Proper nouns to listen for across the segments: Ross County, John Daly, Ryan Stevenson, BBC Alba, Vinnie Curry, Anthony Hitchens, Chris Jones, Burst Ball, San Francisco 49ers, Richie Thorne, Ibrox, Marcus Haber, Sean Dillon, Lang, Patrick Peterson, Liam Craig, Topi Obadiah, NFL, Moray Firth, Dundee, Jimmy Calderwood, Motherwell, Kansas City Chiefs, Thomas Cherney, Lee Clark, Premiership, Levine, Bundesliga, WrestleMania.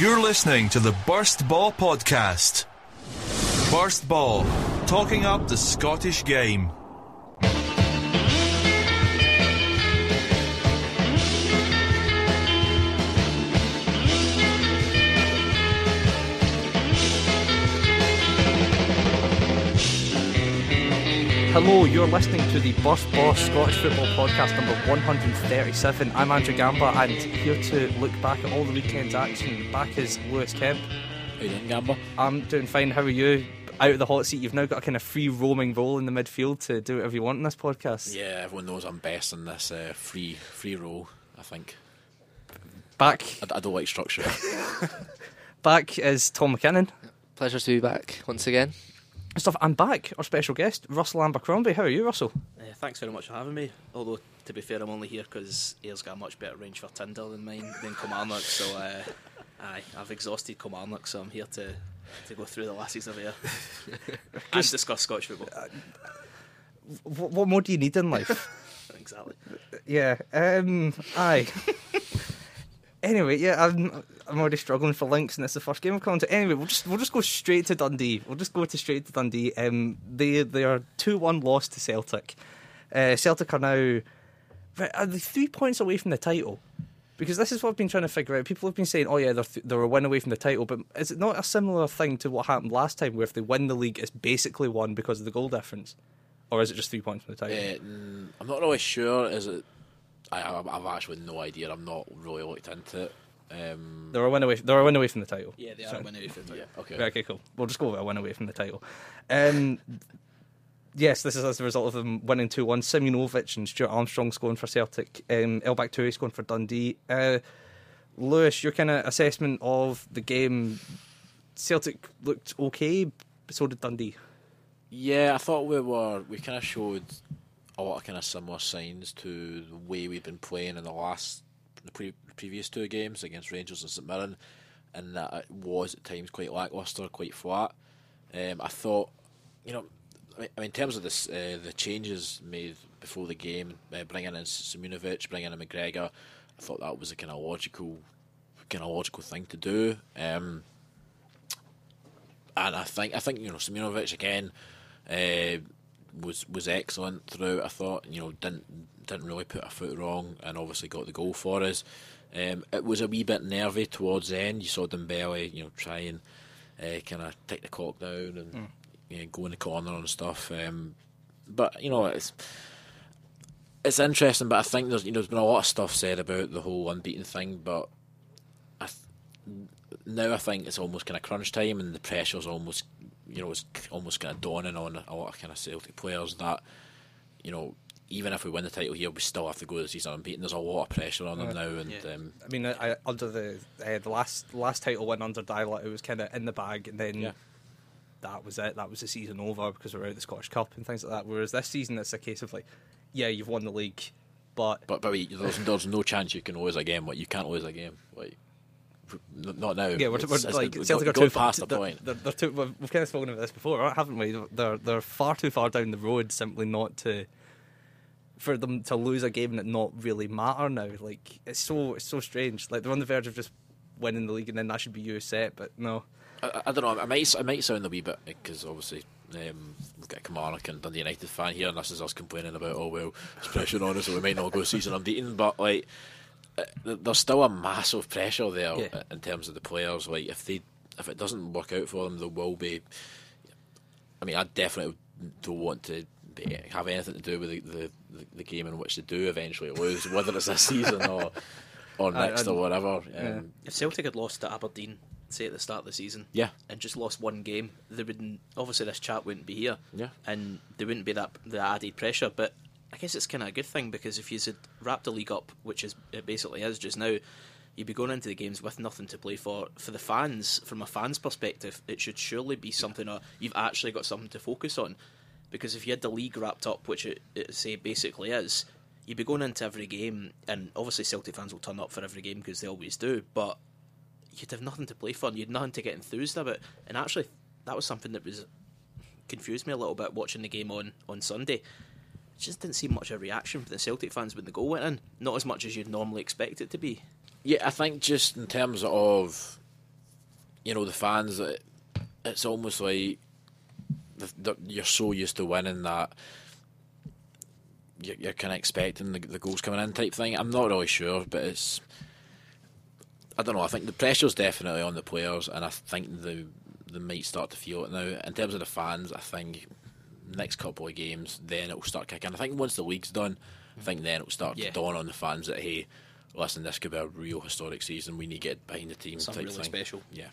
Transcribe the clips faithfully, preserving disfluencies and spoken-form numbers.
You're listening to the Burst Ball podcast. Burst Ball, talking up the Scottish game. Hello, you're listening to the Burst Ball Scottish Football Podcast number one hundred thirty-seven. I'm Andrew Gamba, and here to look back at all the weekend's action. Back is Lewis Kemp. How are you doing, Gamba? I'm doing fine, how are you? Out of the hot seat, you've now got a kind of free roaming role in the midfield to do whatever you want in this podcast. Yeah, everyone knows I'm best in this uh, free free role, I think. Back... I, I don't like structure. Back is Tom McKinnon. Pleasure to be back once again. Stuff. And back, our special guest, Russell Abercrombie. How are you, Russell? Uh, thanks very much for having me. Although, to be fair, I'm only here because Ayr's got a much better range for Tinder than mine, than Kilmarnock. So, uh, aye, I've exhausted Kilmarnock, so I'm here to, to go through the lasses of Ayr and discuss Scottish football. Uh, what, what more do you need in life? Exactly. Yeah, um, aye. Anyway, yeah, I'm I'm already struggling for links, and it's the first game of content. Anyway, we'll just we'll just go straight to Dundee. We'll just go to straight to Dundee. Um, they they are two one loss to Celtic. Uh, Celtic are now are they three points away from the title? Because this is what I've been trying to figure out. People have been saying, "Oh yeah, they're th- they're a win away from the title," but is it not a similar thing to what happened last time, where if they win the league, it's basically won because of the goal difference, or is it just three points from the title? Uh, I'm not really sure. Is it? I, I've actually no idea. I'm not really looked into it. Um, they're a win away. They're a win away from the title. Yeah, they are so, a win away from the title. Yeah, okay. Right, okay, cool. We'll just go with a win away from the title. Um, yes, this is as a result of them winning two one. Simeonovich and Stuart Armstrong scoring for Celtic. Um, Elbakturi scoring for Dundee. Uh, Lewis, your kind of assessment of the game. Celtic looked okay, but so did Dundee. Yeah, I thought we were. We kind of showed a lot of kind of similar signs to the way we've been playing in the last, the pre- previous two games against Rangers and St Mirren, and that it was at times quite lacklustre, quite flat. Um, I thought, you know, I mean, in terms of this, uh, the changes made before the game, uh, bringing in Simeonovich, bringing in McGregor, I thought that was a kind of logical, kind of logical thing to do. Um, and I think, I think you know, Simeonovich again. Uh, was was excellent throughout. I thought, you know, didn't didn't really put a foot wrong, and obviously got the goal for us. Um, it was a wee bit nervy towards the end. You saw Dembele, you know, try and uh, kind of take the clock down and mm. you know, go in the corner and stuff. Um, but you know, it's it's interesting. But I think there's you know there's been a lot of stuff said about the whole unbeaten thing. But I th- now I think it's almost kind of crunch time, and the pressure's almost. You know, it's almost kind of dawning on a lot of kind of Celtic players that, you know, even if we win the title here, we still have to go the season unbeaten. There's a lot of pressure on them uh, now. And yeah. um, I mean, I, under the uh, the last last title win under Dylott, it was kind of in the bag, and then yeah. that was it. That was the season over because we were out of the Scottish Cup and things like that. Whereas this season, it's a case of like, yeah, you've won the league, but but but wait, there's, there's no chance you can lose a game. Like you can't lose a game. Like. Not now. Yeah, we're, it's, we're it's, like we've Celtic got, are too far. They're, they're, they're too, we've kind of spoken about this before, haven't we? They're they're far too far down the road, simply not to for them to lose a game that not really matter now. Like it's so it's so strange. Like they're on the verge of just winning the league, and then that should be you set. But no, I, I don't know. I might I might sound a wee bit because obviously um, we've got a Kilmarnock and Dundee United fan here, and this is us complaining about oh well, it's pressure on us, so we might not go season unbeaten. But like. Uh, there's still a massive pressure there yeah. in terms of the players. Like if they, if it doesn't work out for them, there will be. I mean, I definitely don't want to be, have anything to do with the, the, the game in which they do eventually lose, whether it's this season or or next I, or whatever. Yeah. Um, if Celtic had lost to Aberdeen, say at the start of the season, yeah. and just lost one game, they wouldn't. Obviously, this chat wouldn't be here, yeah. and there wouldn't be that the added pressure, but. I guess it's kind of a good thing because if you had wrapped the league up, which is it basically is just now, you'd be going into the games with nothing to play for. For the fans, from a fan's perspective, it should surely be something or you've actually got something to focus on. Because if you had the league wrapped up, which it, it say basically is, you'd be going into every game, and obviously Celtic fans will turn up for every game because they always do, but you'd have nothing to play for and you'd nothing to get enthused about. And actually, that was something that was confused me a little bit watching the game on, on Sunday. Just didn't see much of a reaction from the Celtic fans when the goal went in. Not as much as you'd normally expect it to be. Yeah, I think just in terms of you know, the fans, it, it's almost like the, the, you're so used to winning that you're, you're kind of expecting the, the goals coming in type thing. I'm not really sure, but it's, I don't know, I think the pressure's definitely on the players, and I think the they might start to feel it now. In terms of the fans, I think next couple of games, then it'll start kicking. I think once the league's done, I think then it'll start yeah. to dawn on the fans that, hey, listen, this could be a real historic season, we need to get behind the team. Something really thing. special. Yeah.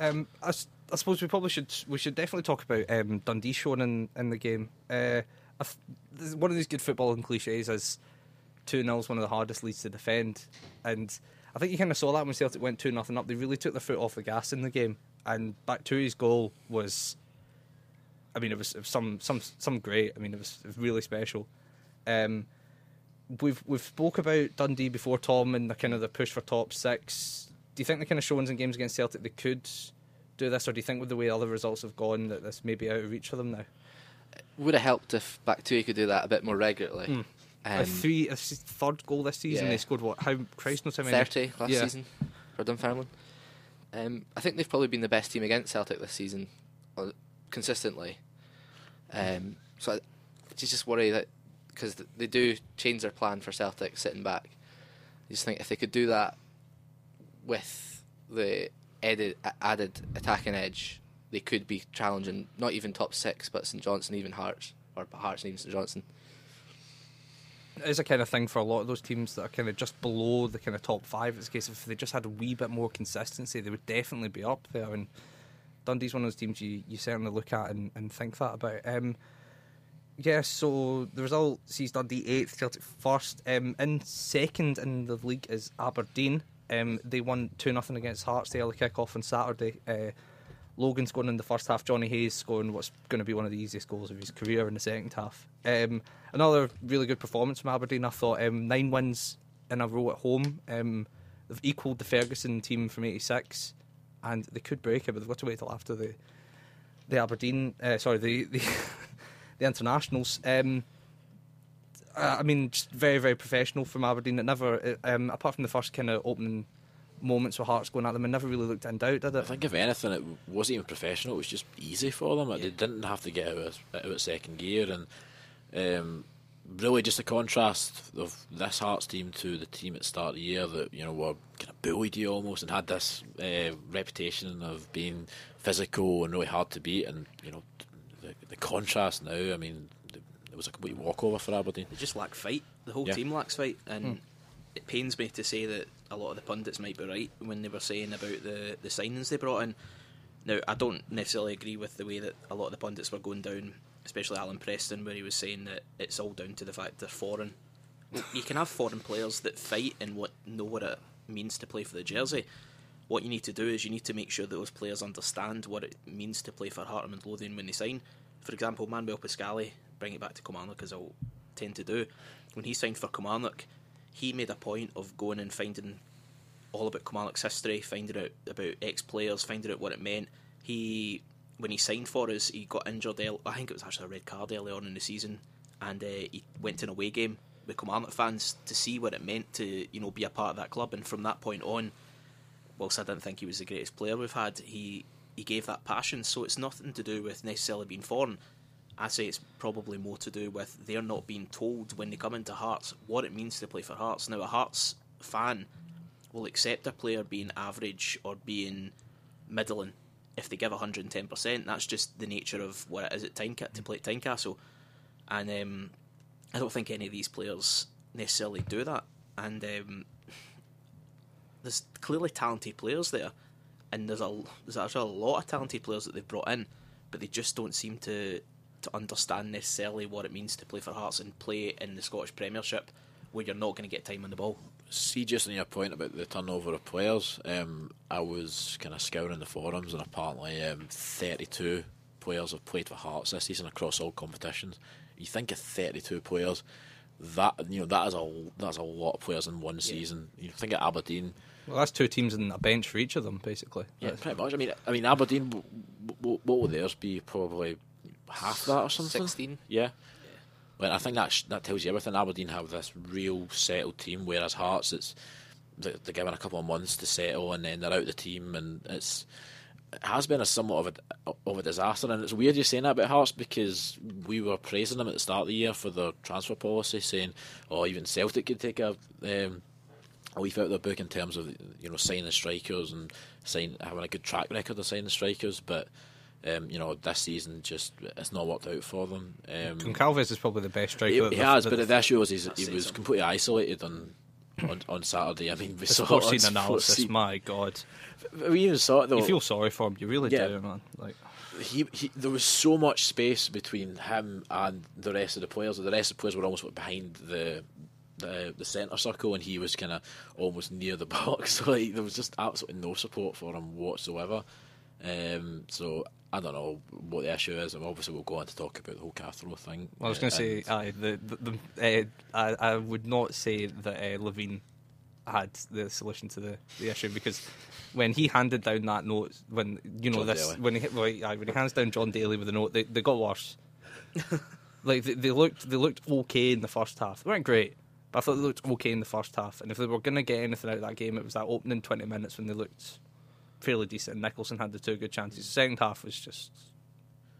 Um, I, I suppose we probably should we should definitely talk about um, Dundee showing in, in the game. Uh, I th- one of these good footballing cliches is two nil is one of the hardest leads to defend, and I think you kind of saw that when Celtic went two nothing up. They really took their foot off the gas in the game, and Bakturi's goal was, I mean, it was, it was some some some great. I mean, it was, it was really special. Um, we've we've spoke about Dundee before, Tom, and the kind of the push for top six. Do you think the kind of showings in games against Celtic they could do this, or do you think with the way other results have gone that this may be out of reach for them now? It would have helped if Bakturi could do that a bit more regularly. Mm. Um, a three, a third goal this season. Yeah. They scored what? How Christ knows how many? Thirty last yeah. season for Dunfermline. Um, I think they've probably been the best team against Celtic this season, uh, consistently. Um, so I just worry that because th- they do change their plan for Celtic sitting back. I just think if they could do that with the added, added attacking edge, they could be challenging not even top six, but St Johnstone, even Hearts, or Hearts and even St Johnstone. It is a kind of thing for a lot of those teams that are kind of just below the kind of top five. It's a case of if they just had a wee bit more consistency, they would definitely be up there. And Dundee's one of those teams you, you certainly look at and, and think that about. Um, yeah, so the result sees Dundee eighth, Celtic first. Um, in second in the league is Aberdeen. Um, they won two nothing against Hearts, the early kick-off on Saturday. Uh, Logan scoring in the first half, Johnny Hayes scoring what's going to be one of the easiest goals of his career in the second half. Um, another really good performance from Aberdeen, I thought. Um, nine wins in a row at home. Um, they've equalled the Ferguson team from eighty-six, and they could break it, but they've got to wait till after the the Aberdeen, uh, sorry, the the, the internationals. Um, I mean, just very, very professional from Aberdeen. It never, um, apart from the first kind of opening moments with Hearts going at them, and never really looked in doubt, did it? I think if anything it wasn't even professional, it was just easy for them. Like, yeah. They didn't have to get out of, out of second gear, and um, really just a contrast of this Hearts team to the team at the start of the year that, you know, were kind of bullied you almost and had this uh, reputation of being physical and really hard to beat, and you know, the, the contrast now. I mean, it was a complete walkover for Aberdeen. They just lack fight. The whole yeah. team lacks fight, and mm. it pains me to say that a lot of the pundits might be right when they were saying about the, the signings they brought in. Now, I don't necessarily agree with the way that a lot of the pundits were going down, especially Alan Preston, where he was saying that it's all down to the fact they're foreign. You can have foreign players that fight and what know what it means to play for the jersey. What you need to do is you need to make sure that those players understand what it means to play for Hearts and Lothian when they sign. For example, Manuel Pascali, bring it back to Kilmarnock as I'll tend to do, when he signed for Kilmarnock, he made a point of going and finding all about Kilmarnock's history, finding out about ex-players, finding out what it meant. He, when he signed for us, he got injured. El- I think it was actually a red card early on in the season, and uh, he went to an away game with Kilmarnock fans to see what it meant to, you know, be a part of that club. And from that point on, whilst I didn't think he was the greatest player we've had, he he gave that passion. So it's nothing to do with necessarily being foreign. I say it's probably more to do with they're not being told when they come into Hearts what it means to play for Hearts. Now, a Hearts fan will accept a player being average or being middling if they give one hundred ten percent. That's just the nature of what it is at Tyne, to play at Tynecastle. And um, I don't think any of these players necessarily do that. And um, there's clearly talented players there, and there's a there's actually a lot of talented players that they've brought in, but they just don't seem to... to understand necessarily what it means to play for Hearts and play in the Scottish Premiership, where you're not going to get time on the ball. See, just on your point about the turnover of players, um, I was kind of scouring the forums, and apparently um, thirty-two players have played for Hearts this season across all competitions. You think of thirty-two players, that you know that is a that's a lot of players in one yeah. season. You think of Aberdeen. Well, that's two teams and a bench for each of them, basically. Yeah, that's pretty much. I mean, I mean Aberdeen. What will theirs be? Probably half that or something. Sixteen. Yeah. Well, yeah. I think that sh- that tells you everything. Aberdeen have this real settled team, whereas Hearts, it's they're given a couple of months to settle, and then they're out of the team, and it's it has been a somewhat of a, of a disaster. And it's weird you're saying that about Hearts, because we were praising them at the start of the year for their transfer policy, saying, oh, even Celtic could take a um, a leaf out of their book in terms of, you know, signing strikers and sign, having a good track record of signing strikers, but Um, you know, this season just it's not worked out for them. Um, Goncalves is probably the best striker. He, he has, but the issue was he's, he was completely isolated on on, on Saturday. I mean, we the saw it on analysis. Sports. My God, we even saw it though. You feel sorry for him, you really yeah. do, man. Like he, he, there was so much space between him and the rest of the players. The rest of the players were almost behind the the, the centre circle, and he was kind of almost near the box. Like there was just absolutely no support for him whatsoever. Um, so. I don't know what the issue is, and obviously we'll go on to talk about the whole Cathro thing. I was going to say, aye, the, the, the, uh, I, I would not say that uh, Levine had the solution to the, the issue, because when he handed down that note, when you know John this, Daly. when he like, aye, when he hands down John Daly with the note, they, they got worse. Like they, they looked, they looked okay in the first half. They weren't great, but I thought they looked okay in the first half. And if they were going to get anything out of that game, it was that opening twenty minutes when they looked fairly decent. Nicholson had the two good chances. The second half was just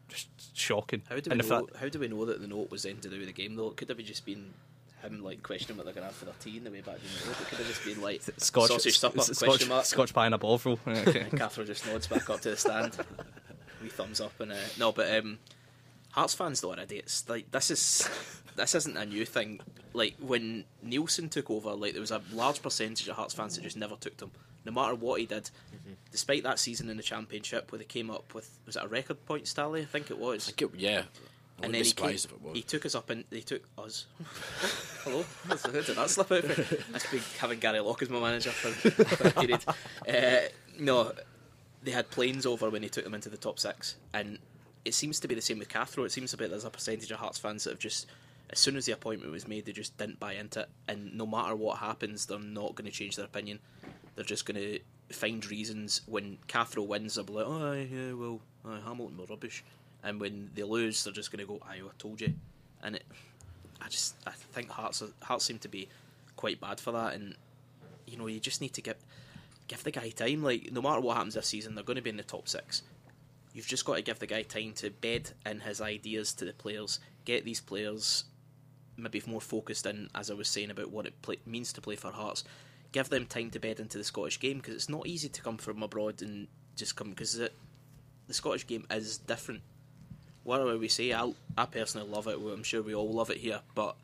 just shocking. How do we know that, how do we know that the note was then to do with the game though? It could have just been him like questioning what they're going to have for their tea on the way back to the road. It could have just been like Scotch, sausage supper Scotch, question mark Scotch pie and a ball roll. Cathro just nods back up to the stand. Wee thumbs up and uh, no but um, Hearts fans though are idiots. Like this is this isn't a new thing. Like when Nielsen took over, like there was a large percentage of Hearts fans that just never took them, no matter what he did. Mm-hmm. Despite that season in the Championship where they came up with, was it a record point tally? I think it was. I think it, yeah. I and then he, came, if it was. he took us up and they took us. Hello, did that slip out? That's been having Gary Locke as my manager for, for a period. Uh, no, they had planes over when he took them into the top six, and it seems to be the same with Cathro. It seems to be there's a percentage of Hearts fans that have just, as soon as the appointment was made, they just didn't buy into it, and no matter what happens, they're not going to change their opinion. They're just going to find reasons. When Cathro wins, they'll be like, oh yeah, well, aye, Hamilton were rubbish, and when they lose, they're just going to go, aye, I told you. And it, I just, I think Hearts are, Hearts seem to be quite bad for that, and you know, you just need to give give the guy time. Like no matter what happens this season, they're going to be in the top six. You've just got to give the guy time to bed in his ideas to the players, get these players maybe more focused in, as I was saying, about what it play, means to play for Hearts. Give them time to bed into the Scottish game, because it's not easy to come from abroad and just come, because the, the Scottish game is different. Whatever we say, I, I personally love it. Well, I'm sure we all love it here, but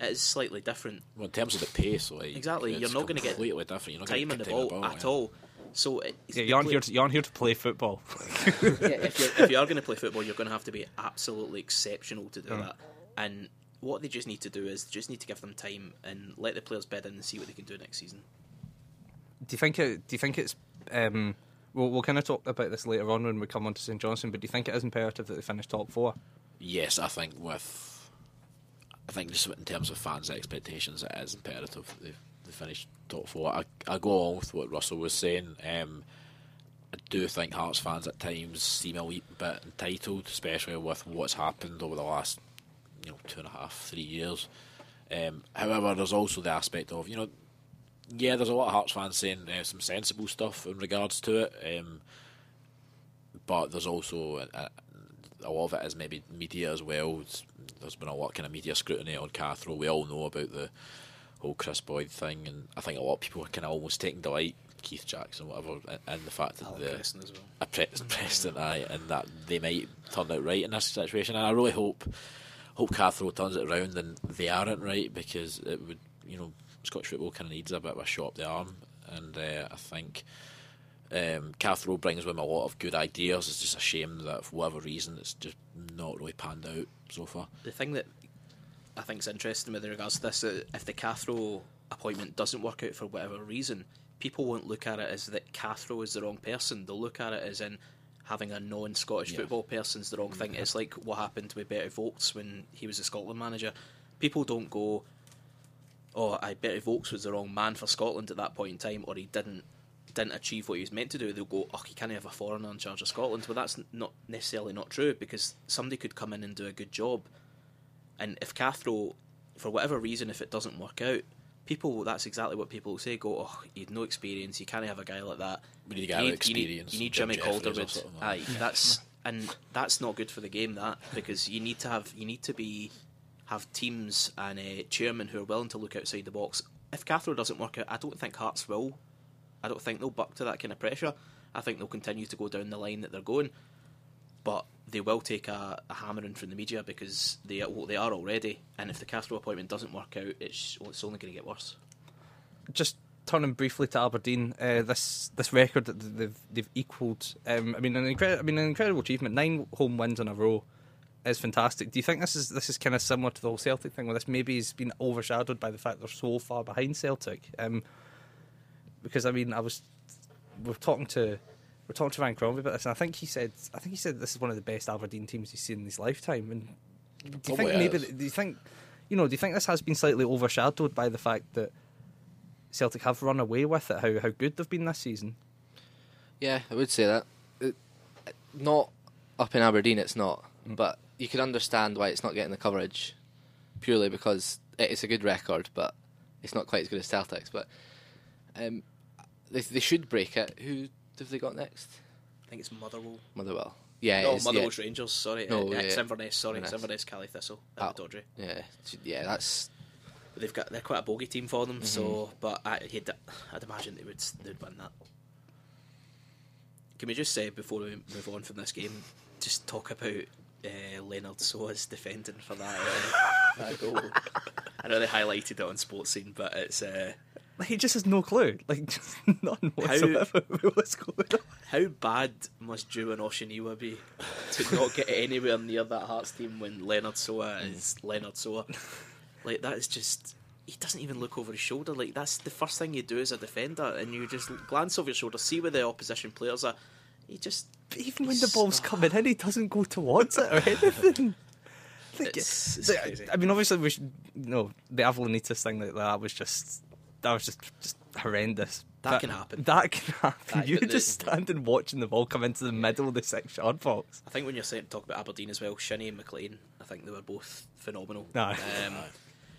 it is slightly different. Well, in terms of the pace, like exactly, you're not going to get completely different. You're not time in the ball, ball at yeah. all. So it, yeah, you aren't here. To, you aren't here to play football. yeah, if, you're, if you are going to play football, you're going to have to be absolutely exceptional to do mm. that. And what they just need to do is just need to give them time and let the players bed in and see what they can do next season. Do you think it? Do you think it's? Um, we'll, we'll kind of talk about this later on when we come on to St Johnstone. But do you think it is imperative that they finish top four? Yes, I think with. I think just in terms of fans' expectations, it is imperative that they, they finish top four. I, I go along with what Russell was saying. Um, I do think Hearts fans at times seem a wee bit entitled, especially with what's happened over the last, you know, two and a half, three years. Um, however, there's also the aspect of, you know, yeah, there's a lot of Hearts fans saying uh, some sensible stuff in regards to it, um, but there's also a, a, a lot of it is maybe media as well. It's, there's been a lot of kind of media scrutiny on Cathro. We all know about the whole Chris Boyd thing, and I think a lot of people are kind of almost taking delight, Keith Jackson, whatever, and the fact that the Preston as well, a pre- Preston, I, and that they might turn out right in this situation. And I really hope. Hope Cathro turns it around and they aren't right, because it would, you know, Scottish football kind of needs a bit of a shot up the arm, and uh, I think um, Cathro brings with him a lot of good ideas. It's just a shame that for whatever reason it's just not really panned out so far. The thing that I think is interesting with regards to this, uh, if the Cathro appointment doesn't work out for whatever reason, people won't look at it as that Cathro is the wrong person. They'll look at it as in having a non-Scottish yeah. football person's the wrong mm-hmm. thing. It's like what happened with Bertie Vogts when he was the Scotland manager. People don't go, oh, I Bertie Vogts was the wrong man for Scotland at that point in time, or he didn't didn't achieve what he was meant to do. They'll go, oh, he can't have a foreigner in charge of Scotland. But that's not necessarily not true, because somebody could come in and do a good job. And if Cathro, for whatever reason, if it doesn't work out, people, that's exactly what people will say, go, oh, you've no experience, you can't have a guy like that. We need a guy with experience. You need, you need Jimmy Calderwood. Aye, that's, and that's not good for the game, that, because you need to have, you need to be, have teams and uh, chairmen who are willing to look outside the box. If Cathro doesn't work out, I don't think Hearts will. I don't think they'll buck to that kind of pressure. I think they'll continue to go down the line that they're going, but they will take a, a hammering from the media, because they are, well, they are already, and if the Castro appointment doesn't work out, it's, well, it's only going to get worse. Just turning briefly to Aberdeen, uh, this this record that they've they've equalled, um, I mean an incredible I mean an incredible achievement, nine home wins in a row is fantastic. Do you think this is this is kind of similar to the whole Celtic thing, where this maybe has been overshadowed by the fact they're so far behind Celtic? Um, because I mean, I was we're talking to. We're talking to Van Crombie about this, and I think he said, I think he said this is one of the best Aberdeen teams he's seen in his lifetime. And do you think maybe, do you think, you know, do you think this has been slightly overshadowed by the fact that Celtic have run away with it? How how good they've been this season? Yeah, I would say that. It, not up in Aberdeen, it's not, mm. but you can understand why it's not getting the coverage, purely because it's a good record, but it's not quite as good as Celtic's. But um, they they should break it. Who? Have they got next? I think it's Motherwell. Motherwell. Yeah, no, it's, Motherwell's yeah. Rangers, sorry. No, uh, yeah. It's Inverness, sorry. Inverness. It's Inverness, Kelly, Thistle, oh. Doddery. Yeah, yeah, that's... But they've got, they're quite a bogey team for them, mm-hmm. so... But I, he'd, I'd imagine they would they'd win that. Can we just say, before we move on from this game, just talk about uh, Leonard Soa's defending for that, uh, that goal? I know they highlighted it on Sports Scene, but it's... Uh, He just has no clue, like just none whatsoever. How, what's going on? How bad must Jew and Oshiniwa be to not get anywhere near that Hearts team when Leonard Soa mm. is Leonard Soa? Like, that is just, he doesn't even look over his shoulder. Like, that's the first thing you do as a defender, and you just glance over your shoulder, see where the opposition players are. He just, even when the ball's coming in, he doesn't go towards it or anything. Like, it's, it's like, I mean, obviously, we should, you know, the Avalonitas thing like that was just. That was just, just horrendous. That, that can happen. That can happen. That, you just stand and watching the ball come into the middle of the six-yard box. I think when you're saying talk about Aberdeen as well, Shinny and McLean, I think they were both phenomenal. No. Um,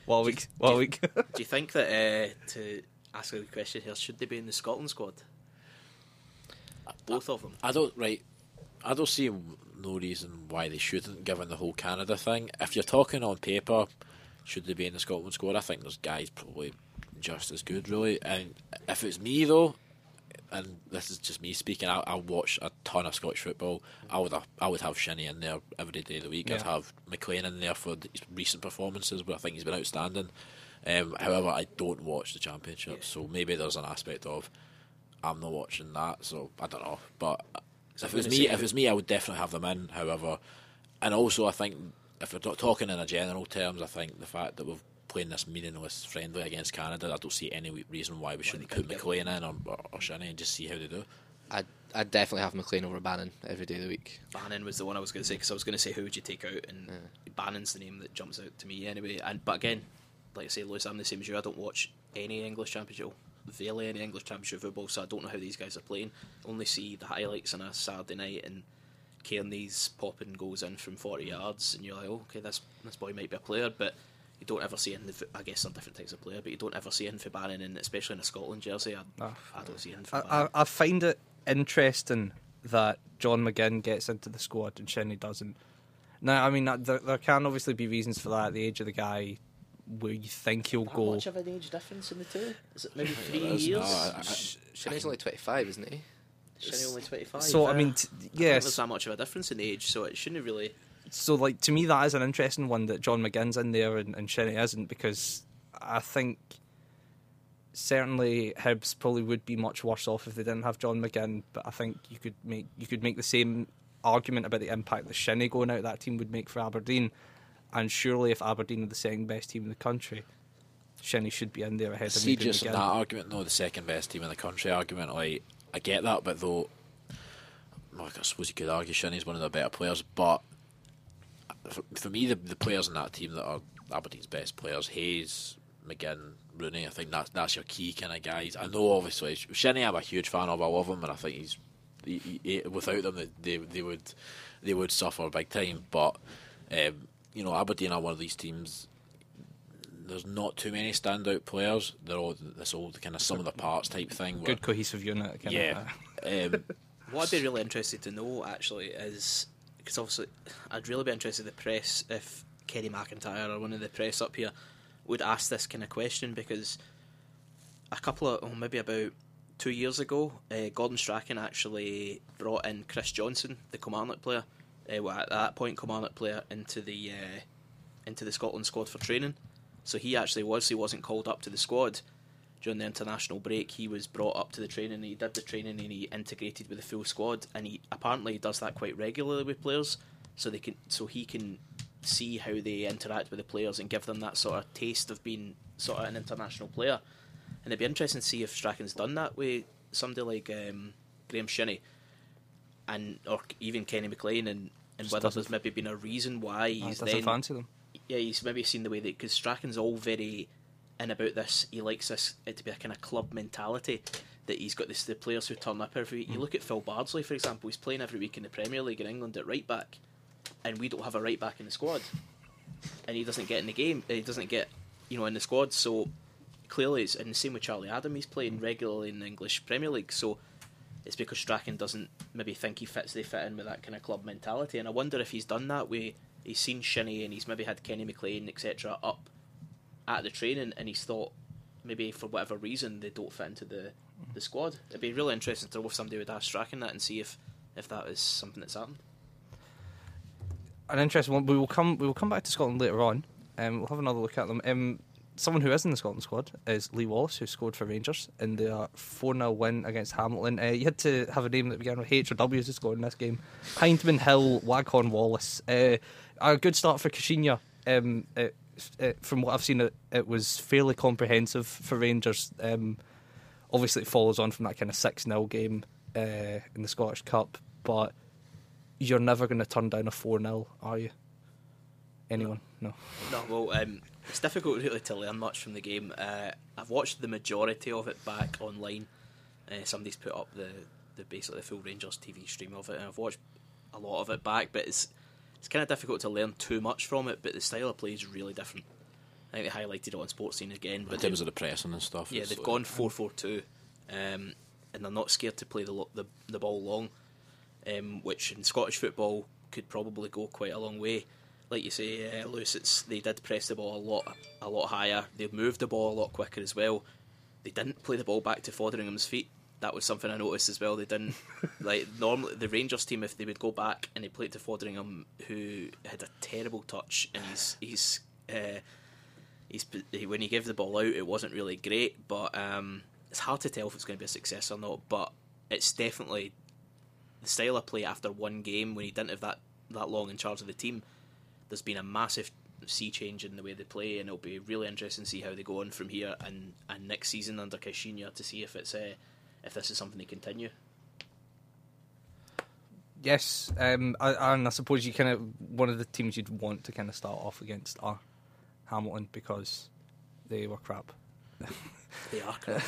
what a week. What a week. Do you think that, uh, to ask a question here, should they be in the Scotland squad? Both I, of them. I don't, right. I don't see no reason why they shouldn't, given the whole Canada thing. If you're talking on paper, should they be in the Scotland squad? I think those guys probably... just as good, really. And if it's me, though, and this is just me speaking, I, I watch a ton of Scottish football. I would have, I would have Shinny in there every day of the week. Yeah. I'd have McLean in there for his recent performances, where I think he's been outstanding. Um, however, I don't watch the Championship, yeah. so maybe there's an aspect of I'm not watching that. So I don't know. But if it was me, if it was me, I would definitely have them in. However, and also I think if we're talking in a general terms, I think the fact that we've playing this meaningless friendly against Canada, I don't see any reason why we shouldn't put McLean in or, or, or Shinny and just see how they do. I'd, I'd definitely have McLean over Bannon every day of the week. Bannon was the one I was going to say, because I was going to say who would you take out, and yeah. Bannon's the name that jumps out to me anyway. And But again, like I say, Lewis, I'm the same as you. I don't watch any English Championship, barely any English Championship football, so I don't know how these guys are playing. Only see the highlights on a Saturday night, and Kearney's popping goes in from forty yards, and you're like, oh, okay, this, this boy might be a player, but you don't ever see in the, I guess there are different types of player, but you don't ever see in for Bannon, and especially in a Scotland jersey, I, oh, I don't see in for Bannon. I, I find it interesting that John McGinn gets into the squad and Shinny doesn't. Now, I mean, there, there can obviously be reasons for that. The age of the guy, where you think he'll How go. How much of an age difference in the two? Is it maybe three years? No, I, I, Shinny's only twenty-five, isn't he? Shinny only twenty-five. So, uh, I mean, t- yes. I don't think there's that much of a difference in age, so it shouldn't really... So, like, to me, that is an interesting one that John McGinn's in there and, and Shinny isn't, because I think certainly Hibs probably would be much worse off if they didn't have John McGinn. But I think you could make you could make the same argument about the impact that Shinny going out of that team would make for Aberdeen. And surely, if Aberdeen are the second best team in the country, Shinny should be in there ahead See, of McGinn. See, just that argument, no, the second best team in the country argument, like, I get that, but though, like, I suppose you could argue Shinny's one of the better players, but. For, for me, the, the players in that team that are Aberdeen's best players, Hayes, McGinn, Rooney, I think that's, that's your key kind of guys. I know, obviously, Shinny I'm a huge fan of, I love him, and I think he's he, he, without them, they they would they would suffer big time. But um, you know, Aberdeen are one of these teams, there's not too many standout players. They're all this old kind of sum of the parts type thing. Good cohesive unit. Kind yeah. Of um, what I'd be really interested to know actually is, because obviously I'd really be interested in the press if Kerry McIntyre or one of the press up here would ask this kind of question, because a couple of, oh, maybe about two years ago, uh, Gordon Strachan actually brought in Chris Johnson, the Kilmarnock player, uh, well, at that point Kilmarnock player, into the uh, into the Scotland squad for training. So he actually was, he wasn't called up to the squad during the international break. He was brought up to the training, he did the training and he integrated with the full squad, and he apparently he does that quite regularly with players, so they can, so he can see how they interact with the players and give them that sort of taste of being sort of an international player. And it'd be interesting to see if Strachan's done that with somebody like um, Graham Shinney and or even Kenny McLean, and, and whether there's maybe been a reason why he's then fancy them. Yeah, he's maybe seen the way that, because Strachan's all very in about this, he likes this it to be a kind of club mentality that he's got, this the players who turn up every week. You look at Phil Bardsley, for example, he's playing every week in the Premier League in England at right back, and we don't have a right back in the squad, and he doesn't get in the game, he doesn't get, you know, in the squad. So clearly it's, and the same with Charlie Adam, he's playing regularly in the English Premier League, so it's because Strachan doesn't maybe think he fits, they fit in with that kind of club mentality. And I wonder if he's done that way, he's seen Shinney and he's maybe had Kenny McLean etc up at the training, and he's thought maybe for whatever reason they don't fit into the, the squad. It'd be really interesting to know if somebody would ask Strachan that and see if, if that is something that's happened. An interesting one. We will come we will come back to Scotland later on, and um, we'll have another look at them. Um, someone who is in the Scotland squad is Lee Wallace, who scored for Rangers in their four nil win against Hamilton. Uh, you had to have a name that began with H or W to score in this game. Hindman, Hill, Waghorn, Wallace. Uh, a good start for Kshinya. Um, it, it, from what I've seen, it, it was fairly comprehensive for Rangers. Um, obviously, it follows on from that kind of six nil game uh, in the Scottish Cup, but you're never going to turn down a four nil, are you? Anyone? No. No, no well, um, it's difficult really to learn much from the game. Uh, I've watched the majority of it back online. Uh, somebody's put up the, the basically the full Rangers T V stream of it, and I've watched a lot of it back, but it's it's kind of difficult to learn too much from it, but the style of play is really different. I think they highlighted it on Sports Scene again. But in terms of the pressing and stuff. Yeah, they've like gone four four two, um, and they're not scared to play the lo- the, the ball long. Um, which in Scottish football could probably go quite a long way. Like you say, uh, Lewis, it's, they did press the ball a lot a lot higher. They moved the ball a lot quicker as well. They didn't play the ball back to Fotheringham's feet. That was something I noticed as well. They didn't, like normally the Rangers team, if they would go back and they played to Fotheringham, who had a terrible touch, and he's he's, uh, he's when he gave the ball out, it wasn't really great. But um, it's hard to tell if it's going to be a success or not. But it's definitely the style of play after one game, when he didn't have that, that long in charge of the team, there's been a massive sea change in the way they play, and it'll be really interesting to see how they go on from here and, and next season under Kshinya to see if it's uh, if this is something they continue. Yes, um, and I suppose you kind of one of the teams you'd want to kind of start off against are Hamilton, because they were crap. They are crap.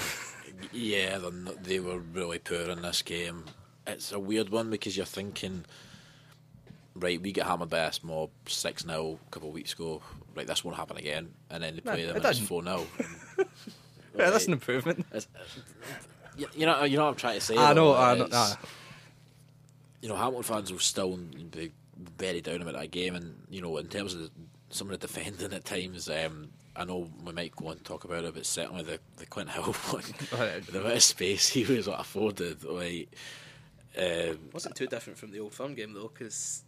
Yeah, they're not, they were really poor in this game. It's a weird one, because you're thinking, right, we get hammered by a mob six nil a couple of weeks ago, right, this won't happen again, and then they play no, them it and doesn't. It's four nil. Right. Yeah, that's an improvement. It's, it's, you, know, you know what I'm trying to say? I know, I know. Nah. You know, Hamilton fans will still be very down about that game, and, you know, in terms of the, some of the defending at times, um, I know we might go and talk about it, but certainly the, the Clint Hill one, the amount of space he was like, afforded, like... Um, wasn't too different from the Old Firm game though, because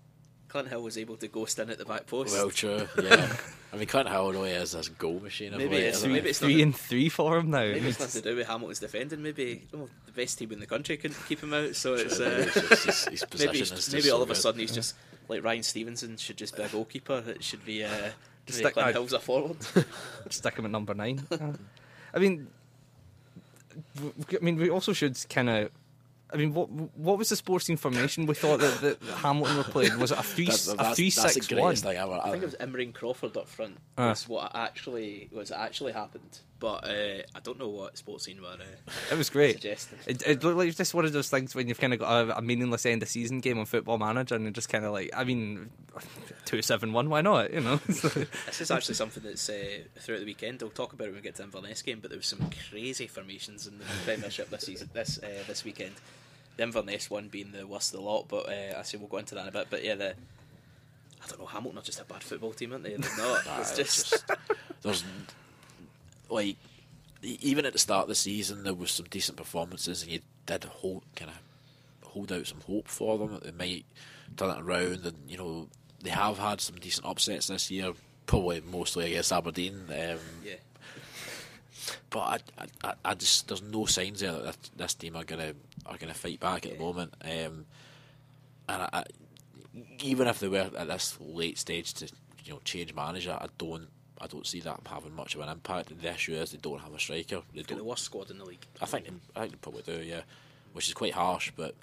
Clint Hill was able to ghost in at the back post. Well, true. Yeah, I mean Clint Hill really is this goal machine. Maybe way, it's maybe it? it's three and three for him now. Maybe it's nothing to do with Hamilton's defending. Maybe oh, the best team in the country couldn't keep him out. So it's, uh, maybe, it's just, his maybe, he's, maybe so all good. Of a sudden he's just like Ryan Stevenson should just be a goalkeeper. It should be uh, Clint out. Hill's a forward. Stick him at number nine. uh, I mean, I mean we also should kind of. I mean, what what was the sports team formation we thought that, that Hamilton were playing? Was it a three that's, that's, a three six one? I think it was Imreen Crawford up front. Uh. That's what actually was actually happened. But uh, I don't know what sports scene were uh, It was great. It, it looked like just one of those things when you've kind of got a, a meaningless end of season game on Football Manager, and you're just kind of like, I mean, two seven one, why not? You know. This is actually something that's uh, throughout the weekend. We'll talk about it when we get to Inverness game. But there was some crazy formations in the Premiership this season, this uh, this weekend. The Inverness one being the worst of the lot. But uh, I say we'll go into that in a bit. But yeah, the I don't know. Hamilton are just a bad football team, aren't they? They're not. Nah, it's just, just there's. Like, even at the start of the season, there was some decent performances, and you did hold kind of hold out some hope for them that they might turn it around. And you know, they have had some decent upsets this year, probably mostly against Aberdeen. Um, yeah. But I, I, I just there's no signs there that this team are gonna are gonna fight back at yeah. the moment. Um, and I, I, even if they were at this late stage to you know change manager, I don't. I don't see that having much of an impact. The issue is they don't have a striker. They don't. The worst squad in the league. I think. They, I think they probably do. Yeah, which is quite harsh. But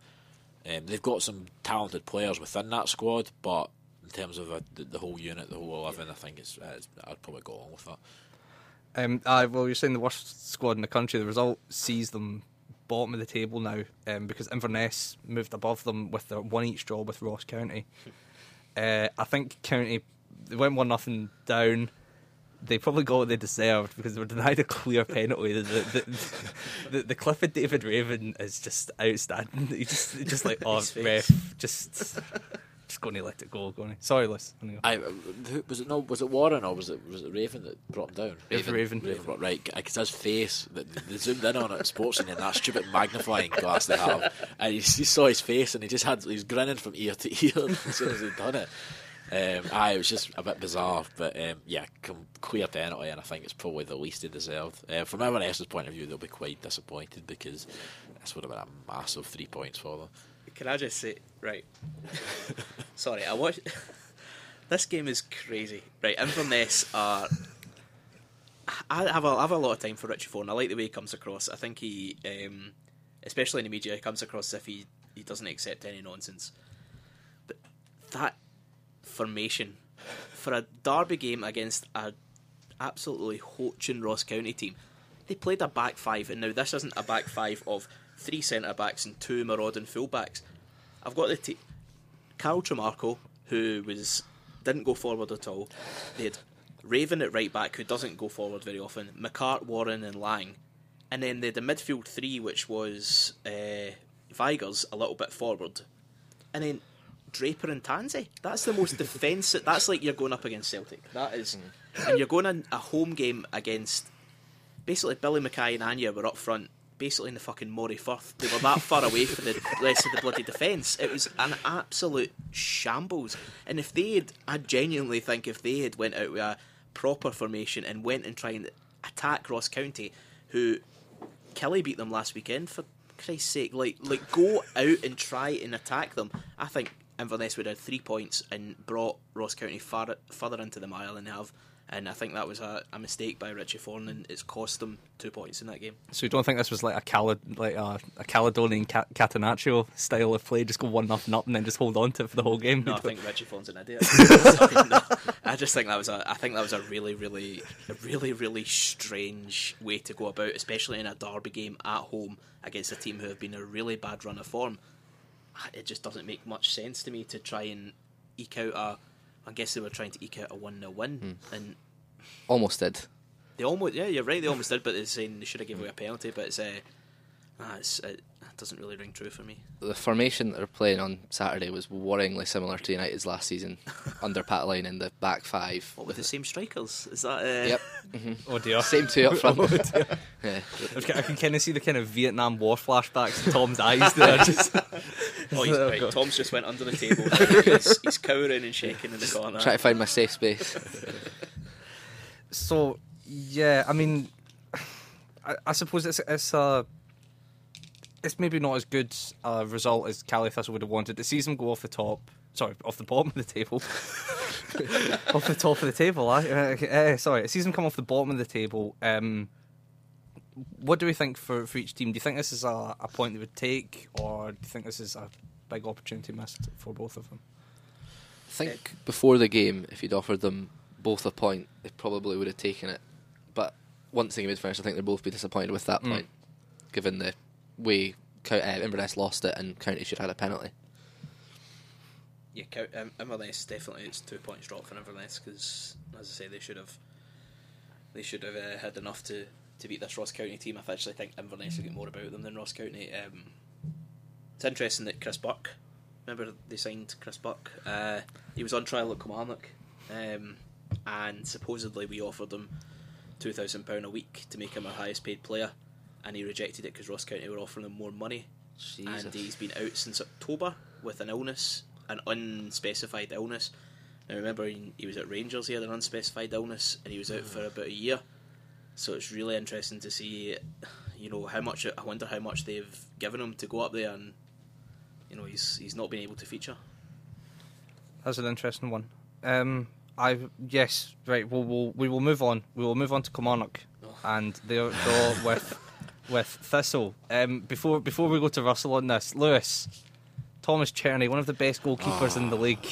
um, they've got some talented players within that squad. But in terms of a, the, the whole unit, the whole eleven, yeah. I think it's, it's. I'd probably go along with that. Um, I, well, you're saying the worst squad in the country. The result sees them bottom of the table now um, because Inverness moved above them with their one each draw with Ross County. uh, I think County they went one nothing down. They probably got what they deserved because they were denied a clear penalty. The, the, the, the Clifford David Raven is just outstanding. He's just, just like, oh, ref, just, just going to let it go. Going, sorry, Liz. I, was it no? Was it Warren or was it was it Raven that brought him down? Raven, Raven, Raven brought, right? Because his face, they, they zoomed in on it at Sports and that stupid magnifying glass they have, and he, he saw his face and he just had he was grinning from ear to ear as soon as he'd done it. Um, aye, it was just a bit bizarre, but um, yeah, clear penalty, and I think it's probably the least they deserved. Uh, from everyone else's point of view, they'll be quite disappointed because this would have been a massive three points for them. Can I just say, right? Sorry, I watched. This game is crazy, right? Inverness are. I have a I have a lot of time for Richie Thorne. I like the way he comes across. I think he, um, especially in the media, he comes across as if he, he doesn't accept any nonsense. But that. Formation for a derby game against a absolutely hoaching Ross County team. They played a back five, and now this isn't a back five of three centre backs and two marauding full backs. I've got the t- Carl Tremarco, who was didn't go forward at all. They had Raven at right back, who doesn't go forward very often. McCart, Warren, and Lang, and then they had the midfield three, which was uh, Vigers a little bit forward, and then. Draper and Tansy. That's the most defensive. That's like you're going up against Celtic. That is, mm. And you're going in a home game against basically Billy Mackay and Anya were up front, basically in the fucking Moray Firth. They were that far away from the rest of the bloody defence. It was an absolute shambles. And if they had, I genuinely think if they had went out with a proper formation and went and tried and attack Ross County, who Kelly beat them last weekend for Christ's sake, like like go out and try and attack them. I think. Inverness would have three points and brought Ross County far further into the mile than they have, and I think that was a, a mistake by Richie Thorne, and it's cost them two points in that game. So you don't think this was like a Cala, like a, a Caledonian Cat- Catenaccio style of play, just go one nothing up and then just hold on to it for the whole game? No, I think Richie Thorne's an idiot. Sorry, no. I just think that was a I think that was a really really a really really strange way to go about, especially in a derby game at home against a team who have been in a really bad run of form. It just doesn't make much sense to me to try and eke out a. I guess they were trying to eke out a one nil win, mm. and almost did. They almost, yeah, you're right. They almost did, but they're saying they should have given away a penalty. But it's, uh, nah, it's it doesn't really ring true for me. The formation that they're playing on Saturday was worryingly similar to United's last season under Pat Line in the back five. What, with the same strikers? Is that? Uh... Yep. Mm-hmm. Oh dear. Same two up front. Oh dear. Yeah. I can kind of see the kind of Vietnam War flashbacks in Tom's eyes there. Just... Oh, he's right. Tom's just went under the table. He's, he's cowering and shaking in the corner. Try to find my safe space. So, yeah, I mean, I, I suppose it's it's a. Uh, it's maybe not as good a result as Cali Thistle would have wanted. It sees them go off the top, sorry, off the bottom of the table. Off the top of the table, I, uh, uh, sorry. It sees them come off the bottom of the table. Um, what do we think for, for each team? Do you think this is a, a point they would take, or do you think this is a big opportunity missed for both of them? I think before the game, if you'd offered them both a point, they probably would have taken it. But once the game is finished, I think they'll both be disappointed with that point, mm. given the way uh, Inverness lost it and County should have had a penalty. Yeah, um, Inverness definitely, it's two points dropped for Inverness because, as I say, they should have they should have uh, had enough to, to beat this Ross County team. I actually think Inverness will get more about them than Ross County. Um, it's interesting that Chris Buck, remember they signed Chris Buck? Uh, he was on trial at Kilmarnock, um, and supposedly we offered him two thousand pounds a week to make him our highest paid player, and he rejected it because Ross County were offering him more money. Jesus. And he's been out since October with an illness. An unspecified illness. Now remember, he, he was at Rangers, he had an unspecified illness, and he was out for about a year. So it's really interesting to see, you know, how much. I wonder how much they've given him to go up there, and you know, he's he's not been able to feature. That's an interesting one. Um, I yes, right. We'll, we'll we will move on. We will move on to Kilmarnock, oh. and they're, they're with with Thistle. Um, before before we go to Russell on this, Lewis. Thomas Cherney, one of the best goalkeepers oh. in the league.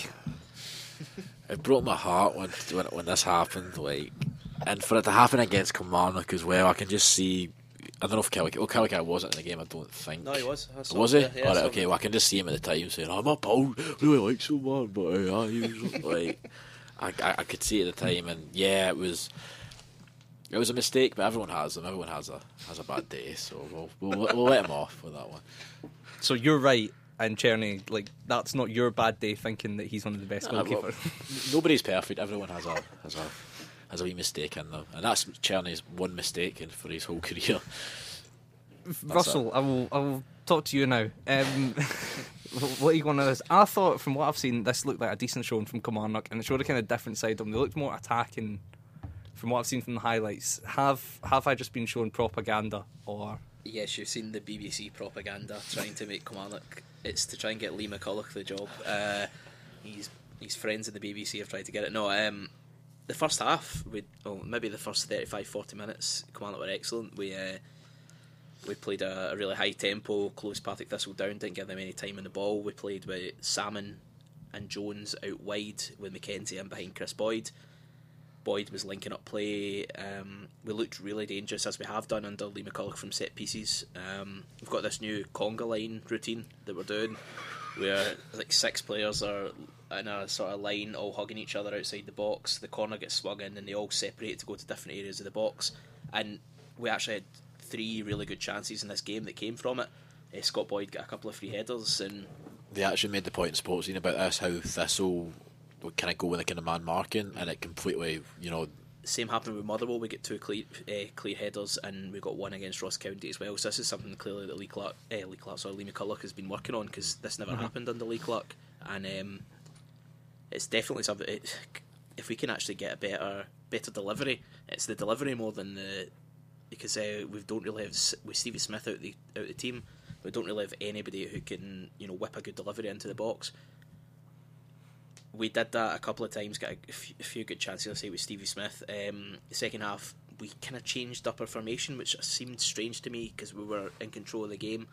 It broke my heart when, when when this happened, like, and for it to happen against Kilmarnock as well, I can just see. I don't know if Kelly, well, Kelly wasn't in the game, I don't think. No, he was. Was he? Yeah, yeah, All right, okay. Well, I can just see him at the time saying, "I'm up, I really like so much," but uh, he was like, I, I, I could see it at the time, and yeah, it was. It was a mistake, but everyone has them. Everyone has a has a bad day, so we'll we'll, we'll let him off with that one. So you're right. And Cherney, like, that's not your bad day thinking that he's one of the best nah, goalkeepers. Well, nobody's perfect. Everyone has a has a has a wee mistake in them, and that's Cherney's one mistake in for his whole career. That's Russell, it. I will I will talk to you now. Um, what are you going to this? I thought from what I've seen, this looked like a decent showing from Kilmarnock, and it showed a kind of different side of them. They looked more attacking. From what I've seen from the highlights, have have I just been shown propaganda or? Yes, you've seen the B B C propaganda trying to make Kilmarnock. It's to try and get Lee McCulloch the job. Uh, he's his friends in the B B C have tried to get it. No, um, the first half, we well, maybe the first thirty-five forty minutes, Kilmarnock were excellent. We uh, we played a, a really high tempo, closed Partick Thistle down, didn't give them any time on the ball. We played with Salmon and Jones out wide, with McKenzie in behind Chris Boyd. Boyd was linking up play. Um, we looked really dangerous, as we have done under Lee McCulloch from set pieces. Um, we've got this new conga line routine that we're doing, where like six players are in a sort of line, all hugging each other outside the box. The corner gets swung in, and they all separate to go to different areas of the box. And we actually had three really good chances in this game that came from it. Uh, Scott Boyd got a couple of free headers, and they actually made the point in Sports Scene about this, how Thistle kind of go with a kind of man marking, and it completely, you know. Same happened with Motherwell. We get two clear, uh, clear headers, and we got one against Ross County as well. So this is something clearly that Lee Clark, uh, Lee Clark, sorry, Lee McCulloch has been working on, because this never mm-hmm. happened under Lee Clark, and um, it's definitely something. It, if we can actually get a better, better delivery, it's the delivery more than the, because uh, we don't really have with Stevie Smith out the out the team, we don't really have anybody who can, you know, whip a good delivery into the box. We did that a couple of times, got a few good chances, I'll say, with Stevie Smith. Um, the second half, we kind of changed up our formation, which seemed strange to me because we were in control of the game.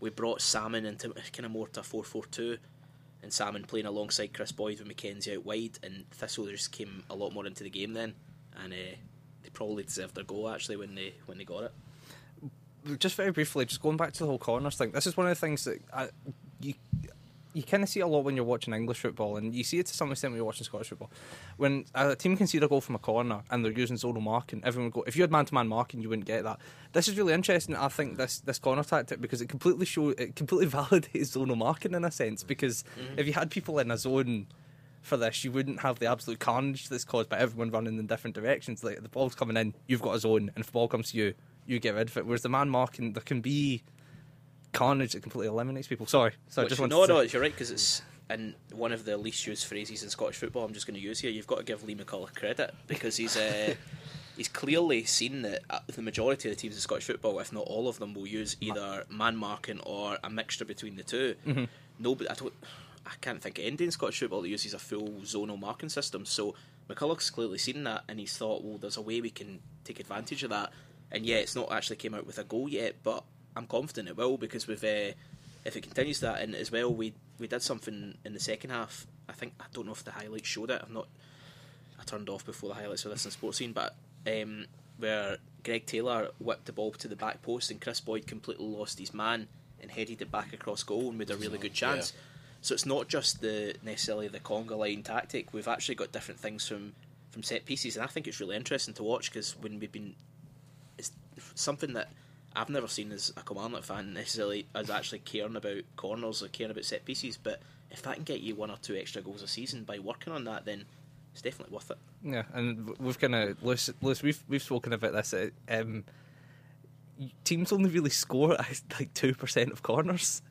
We brought Salmon into kind of more to a four four two, and Salmon playing alongside Chris Boyd with McKenzie out wide, and Thistle just came a lot more into the game then, and uh, they probably deserved their goal, actually, when they when they got it. Just very briefly, just going back to the whole corners thing, this is one of the things that I, you... you kind of see a lot when you're watching English football, and you see it to some extent when you're watching Scottish football. When a team concede a goal from a corner and they're using zonal marking, everyone would go, if you had man-to-man marking, you wouldn't get that. This is really interesting, I think, this this corner tactic, because it completely show, it completely validates zonal marking in a sense, because mm-hmm. if you had people in a zone for this, you wouldn't have the absolute carnage that's caused by everyone running in different directions. Like, the ball's coming in, you've got a zone, and if the ball comes to you, you get rid of it. Whereas the man marking, there can be carnage that completely eliminates people. Sorry, so Which, I just no, to no, you're right, because it's and one of the least used phrases in Scottish football. I'm just going to use here. You've got to give Lee McCulloch credit, because he's uh, he's clearly seen that the majority of the teams in Scottish football, if not all of them, will use either man marking or a mixture between the two. Mm-hmm. No, but I don't. I can't think of any in Scottish football that uses a full zonal marking system. So McCulloch's clearly seen that, and he's thought, well, there's a way we can take advantage of that. And yeah, it's not actually came out with a goal yet, but I'm confident it will, because we've, uh, if it continues that, and as well, we we did something in the second half. I think, I don't know if the highlights showed it. I've not. I turned off before the highlights of this in Sports Scene, but um, where Greg Taylor whipped the ball to the back post and Chris Boyd completely lost his man and headed it back across goal and made a really good chance. Yeah. So it's not just the necessarily the conga line tactic. We've actually got different things from, from set pieces, and I think it's really interesting to watch because when we've been, it's something that I've never seen as a Kilmarnock fan necessarily as actually caring about corners or caring about set pieces. But if that can get you one or two extra goals a season by working on that, then it's definitely worth it. Yeah, and we've kind of Lewis, Lewis, we've we've spoken about this. Um, teams only really score like two percent of corners.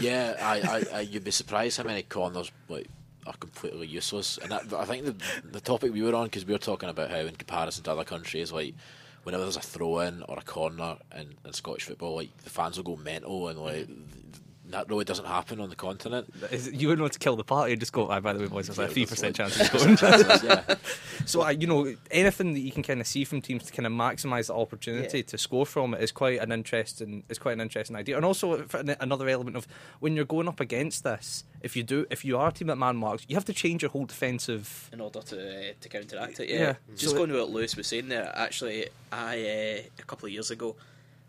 Yeah, I, I, I, you'd be surprised how many corners like are completely useless. And that, I think the the topic we were on, because we were talking about how in comparison to other countries, like whenever there's a throw in or a corner in, in Scottish football, like the fans will go mental, and like that really doesn't happen on the continent. You wouldn't want to kill the party and just go, oh, by the way, boys, there's like a yeah, three percent like, chance of scoring. Yeah. So, uh, you know, anything that you can kind of see from teams to kind of maximise the opportunity yeah. to score from it is quite an interesting, is quite an interesting idea. And also another element of when you're going up against this, if you do, if you are a team that man marks, you have to change your whole defensive in order to uh, to counteract it. Yeah, yeah. Mm-hmm. Just so going to what Lewis was saying there. Actually, I uh, a couple of years ago,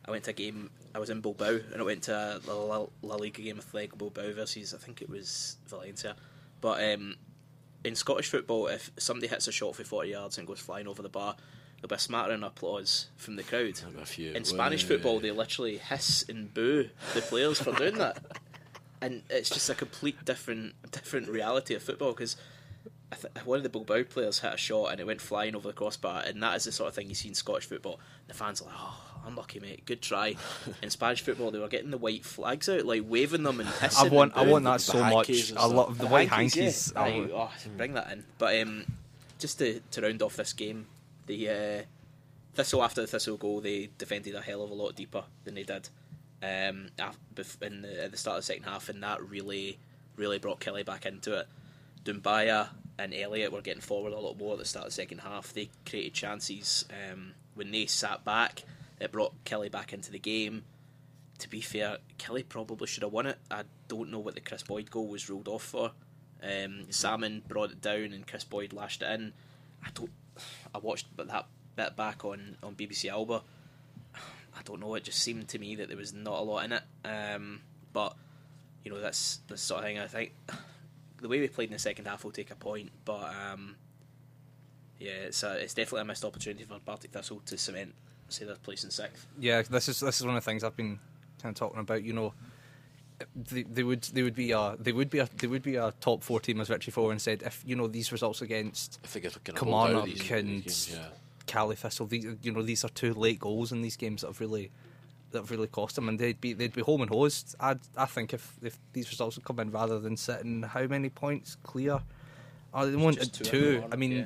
I went to a game. I was in Bilbao and I went to a La, La Liga game with Lego Bilbao versus I think it was Valencia. But um, in Scottish football, if somebody hits a shot for forty yards and goes flying over the bar, there'll be a smattering of applause from the crowd. In way. Spanish football, they literally hiss and boo the players for doing that, and it's just a complete different different reality of football because. I th- one of the Bilbao players hit a shot and it went flying over the crossbar, and that is the sort of thing you see in Scottish football. The fans are like, oh, unlucky mate, good try. In Spanish football, they were getting the white flags out, like waving them and hissing. I want, I want that so much. I love the white hankies. Yeah. I, oh, bring that in. But um, just to, to round off this game, the uh, Thistle, after the Thistle goal, they defended a hell of a lot deeper than they did um, in the, at the start of the second half, and that really, really brought Kelly back into it. Dumbaya and Elliott were getting forward a lot more at the start of the second half. They created chances. Um, when they sat back, it brought Kelly back into the game. To be fair, Kelly probably should have won it. I don't know what the Chris Boyd goal was ruled off for. Um, mm-hmm. Salmon brought it down and Chris Boyd lashed it in. I don't. I watched that bit back on, on B B C Alba. I don't know. It just seemed to me that there was not a lot in it. Um, but you know, that's the sort of thing I think. The way we played in the second half will take a point, but um, yeah, it's a, it's definitely a missed opportunity for Partick Thistle to cement, say, their place in sixth. Yeah, this is this is one of the things I've been kind of talking about. You know, they, they would they would be a they would be a they would be a top four team, as Richie Foran said, if you know these results against Kilmarnock and yeah. Cali Thistle. These, you know, these are two late goals in these games that have really. That really cost them, and they'd be they'd be home and hosed. I I think if, if these results would come in rather than sitting how many points clear, oh, they wanted two. two. I mean, yeah.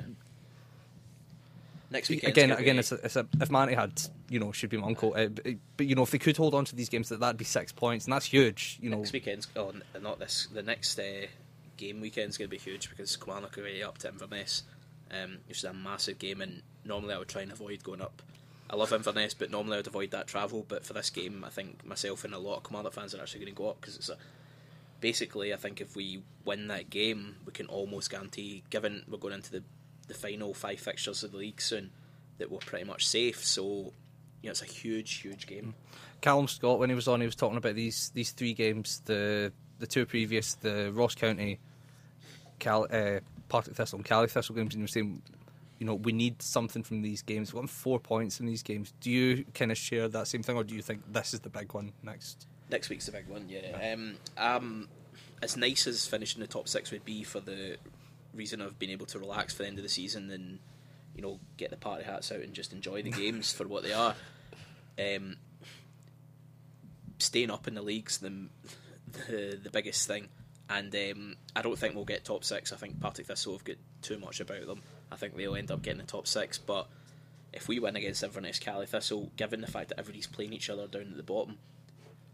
next week again, again, it's a, it's a, if Marty had, you know, should be my uncle. Uh, but, but you know, if they could hold on to these games, that that'd be six points, and that's huge. You know, next weekend's oh, not this. The next uh, game weekend's going to be huge because Kilmarnock are way up to Inverness, um, which is a massive game, and normally I would try and avoid going up. I love Inverness, but normally I'd avoid that travel. But for this game, I think myself and a lot of Kilmarnock fans are actually going to go up because it's a, basically, I think if we win that game, we can almost guarantee, given we're going into the, the final five fixtures of the league soon, that we're pretty much safe. So, you know, it's a huge, huge game. Callum Scott, when he was on, he was talking about these these three games, the the two previous, the Ross County, Cal, uh, Partick Thistle, and Cali Thistle games, and he was saying, you know, we need something from these games. We want four points in these games. Do you kind of share that same thing, or do you think this is the big one next? Next week's the big one, yeah. yeah. Um, um, as nice as finishing the top six would be for the reason of being able to relax for the end of the season and, you know, get the party hats out and just enjoy the games for what they are. Um, staying up in the league's the the, the biggest thing. And um, I don't think we'll get top six. I think Partick Thistle have got too much about them. I think they'll end up getting the top six. But if we win against Inverness, Cali Thistle, given the fact that everybody's playing each other down at the bottom,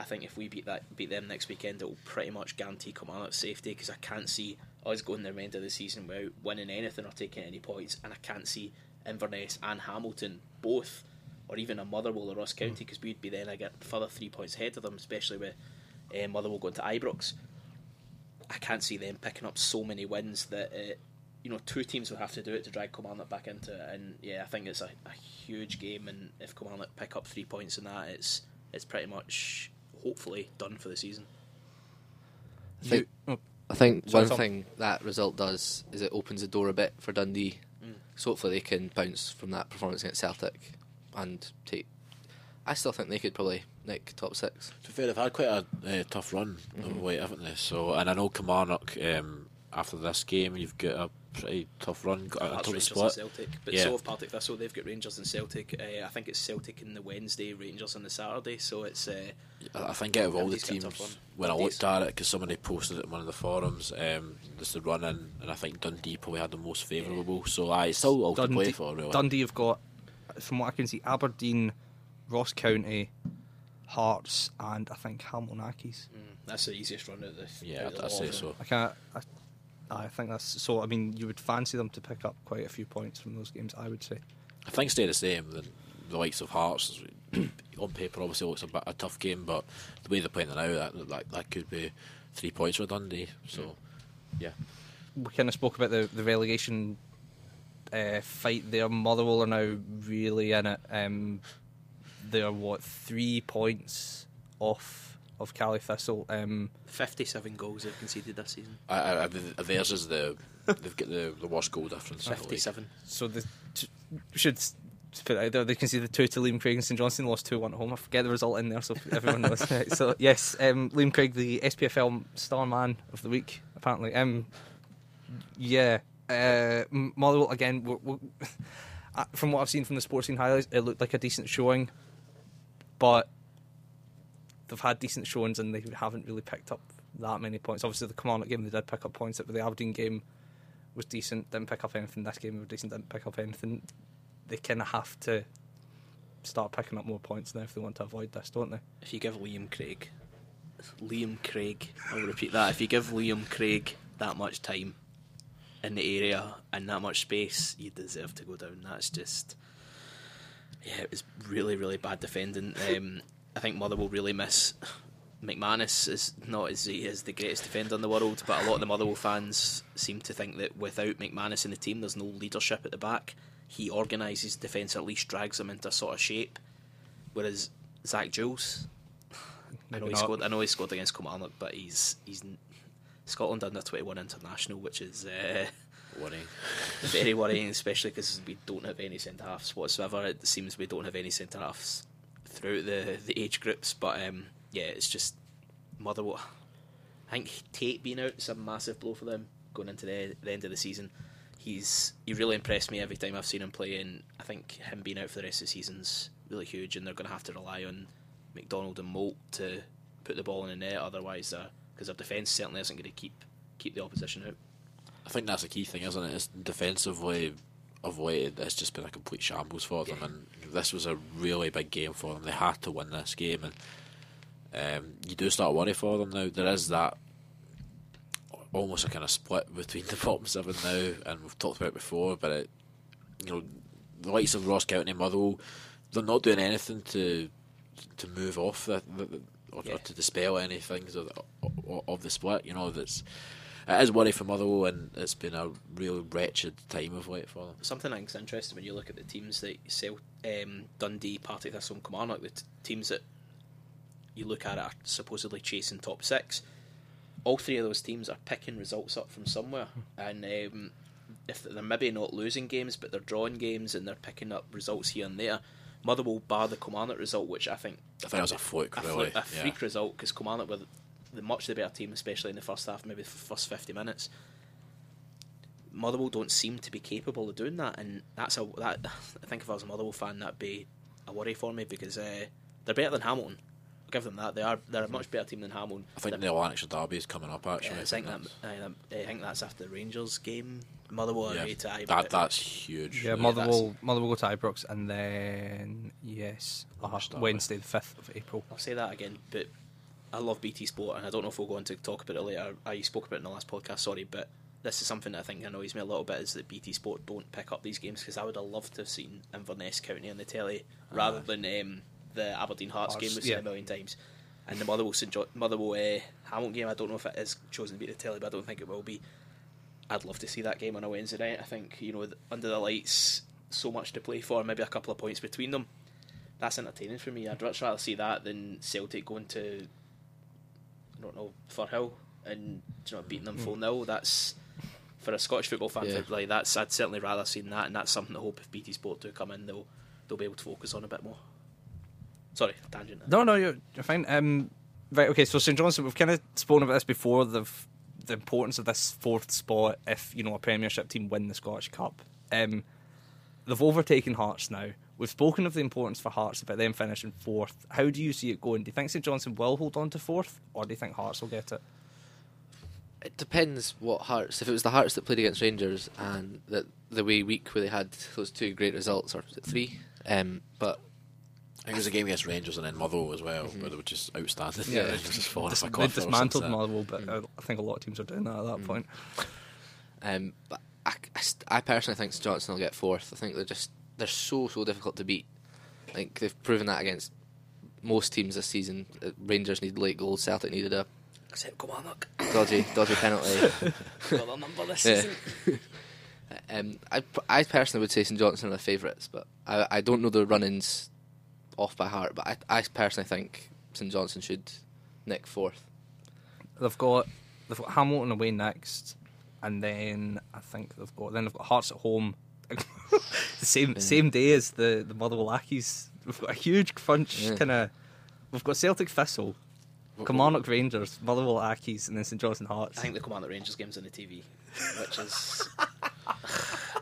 I think if we beat that beat them next weekend, it will pretty much guarantee Kilmarnock's safety, because I can't see us going the remainder of the season without winning anything or taking any points. And I can't see Inverness and Hamilton both, or even a Motherwell or Ross County, because we'd be then a further three points ahead of them, especially with uh, Motherwell going to Ibrox. I can't see them picking up so many wins that it you know, two teams will have to do it to drag Kilmarnock back into it. And yeah, I think it's a, a huge game, and if Kilmarnock pick up three points in that, it's it's pretty much hopefully done for the season. I think, you, oh, I think sorry, one Tom. thing that result does is it opens the door a bit for Dundee, mm. so hopefully they can bounce from that performance against Celtic and take. I still think they could probably nick top six. To be fair, they've had quite a uh, tough run mm-hmm. away, haven't they? So, and I know Kilmarnock, um, after this game, you've got a pretty tough run. Got Hearts, Rangers split. And Celtic, but yeah. so have Partick Thistle. They've got Rangers and Celtic. Uh, I think it's Celtic on the Wednesday, Rangers on the Saturday. So it's. Uh, I think out of all the teams, when I looked at it, because somebody posted it in one of the forums, um, there's the run in, and I think Dundee probably had the most favourable. Yeah. So I still all Dundee, to play for. Really. Dundee have got, from what I can see, Aberdeen, Ross County, Hearts, and I think Hamilton Accies. Mm, that's the easiest run of the. Yeah, I'd say so. I can't. I, I think that's so. I mean, you would fancy them to pick up quite a few points from those games, I would say. I think stay the same. The, the likes of Hearts on paper obviously looks a bit a tough game, but the way they're playing now, that that, that could be three points for Dundee. So, yeah. We kind of spoke about the the relegation uh, fight there. Motherwell are now really in it. Um, they are what three points off of Gary Thistle. um, fifty-seven goals they've conceded this season. I, I, theirs is the they've got the, the worst goal difference. Fifty-seven. So they t- should put it out there. They conceded two to Liam Craig and St Johnstone, lost two one at home. I forget the result in there, so everyone knows. So yes, um, Liam Craig, the S P F L star man of the week, apparently. Um, yeah, uh, Motherwell again. We're, we're, from what I've seen from the sports scene highlights, it looked like a decent showing, but they've had decent showings and they haven't really picked up that many points. Obviously, the Kilmarnock game, they did pick up points, but the Aberdeen game was decent, didn't pick up anything. This game was decent, didn't pick up anything. They kind of have to start picking up more points now if they want to avoid this, don't they? If you give Liam Craig, Liam Craig, I'll repeat that, if you give Liam Craig that much time in the area and that much space, you deserve to go down. That's just, yeah, it was really, really bad defending. Um, I think Motherwell really miss McManus. Is not as he is the greatest defender in the world, but a lot of the Motherwell fans seem to think that without McManus in the team, there's no leadership at the back. He organises defence, at least drags them into a sort of shape. Whereas Zach Jules, I know he scored. I know he scored against Kilmarnock, but he's he's Scotland under twenty-one international, which is uh, worrying, very worrying, especially because we don't have any centre halves whatsoever. It seems we don't have any centre halves throughout the, the age groups, but um, yeah, it's just Motherwell. I think Tate being out is a massive blow for them going into the, the end of the season. He's he really impressed me every time I've seen him play, and I think him being out for the rest of the season's really huge, and they're going to have to rely on McDonald and Moult to put the ball in the net, otherwise, because their defence certainly isn't going to keep keep the opposition out. I think that's a key thing, isn't it? It's defensively of late, it's just been a complete shambles for them, and this was a really big game for them. They had to win this game, and um, you do start worry for them now. There is that almost a kind of split between the bottom seven now, and we've talked about it before, but it, you know, the likes of Ross County, Motherwell, they're not doing anything to to move off the, the, or, yeah. or to dispel any things of, of, of the split. You know, that's. It is worry for Motherwell, and it's been a real wretched time of late for them. Something I think's interesting when you look at the teams that sell um, Dundee, Partick Thistle and Kilmarnock, the t- teams that you look at are supposedly chasing top six. All three of those teams are picking results up from somewhere, and um, if they're maybe not losing games, but they're drawing games and they're picking up results here and there. Motherwell, bar the Kilmarnock result, which I think I think it was a fluke, a, really. a freak yeah. result, because Kilmarnock were the much the better team, especially in the first half, maybe the first fifty minutes. Motherwell don't seem to be capable of doing that, and that's a that I think if I was a Motherwell fan, that'd be a worry for me, because uh, they're better than Hamilton. I'll give them that. They are they're a much better team than Hamilton. I think they're, the Lanarkshire derby is coming up actually. Yeah, I, think I, think that, I think that's after the Rangers game. Motherwell yeah, to Ibrox. That, that's huge. Yeah, Motherwell yeah, Motherwell go to Ibrox, and then yes, uh, Wednesday the fifth of April. I'll say that again, but. I love B T Sport, and I don't know if we'll go on to talk about it later. I spoke about it in the last podcast, sorry, but this is something that I think annoys me a little bit, is that B T Sport don't pick up these games, because I would have loved to have seen Inverness County on the telly rather uh, than um, the Aberdeen Hearts game we've seen yeah. a million times, and the Motherwell St Jo- Motherwell uh, Hamilton game. I don't know if it is chosen to be the telly, but I don't think it will be. I'd love to see that game on a Wednesday night. I think, you know, under the lights, so much to play for, maybe a couple of points between them. That's entertaining for me. I'd much rather see that than Celtic going to, I don't know, Firhill and, you know, beating them four nil. That's, for a Scottish football fan, yeah. like that's, I'd certainly rather seen that, and that's something I hope if B T Sport do come in, they'll they'll be able to focus on a bit more. Sorry, tangent. There. No, no, you're you're fine. Um, right, okay. So St Johnstone, we've kind of spoken about this before. The the importance of this fourth spot, if you know a Premiership team win the Scottish Cup. Um, they've overtaken Hearts now. We've spoken of the importance for Hearts about them finishing fourth. How do you see it going? Do you think St Johnstone will hold on to fourth, or do you think Hearts will get it? It depends what Hearts. If it was the Hearts that played against Rangers and the the way week where they had those two great results, or was it three? Um, but I think it was a game against Rangers and then Motherwell as well, mm-hmm. but they were just outstanding. Yeah, yeah. Just falling Dis- off a they dismantled Motherwell, but mm-hmm. I think a lot of teams are doing that at that mm-hmm. point. Um, but I, I, I personally think St Johnstone will get fourth. I think they're just they're so so difficult to beat. I think they've proven that against most teams this season. Rangers needed late goals. Celtic needed a. Except Kilmarnock. Dodgy, dodgy penalty. Got a number this yeah. season. um, I, I personally would say St Johnstone are the favourites, but I, I don't know the run-ins off by heart, but I, I personally think St Johnstone should nick fourth. They've got they've got Hamilton away next, and then I think they've got then they've got Hearts at home. the same yeah. same day as the the Motherwell Lackeys. We've got a huge crunch. Yeah. Kind of. We've got Celtic Thistle. Kilmarnock Rangers, Motherwell Accies, and then St Johnstone Hearts. I think the Kilmarnock Rangers game's on the T V, which is.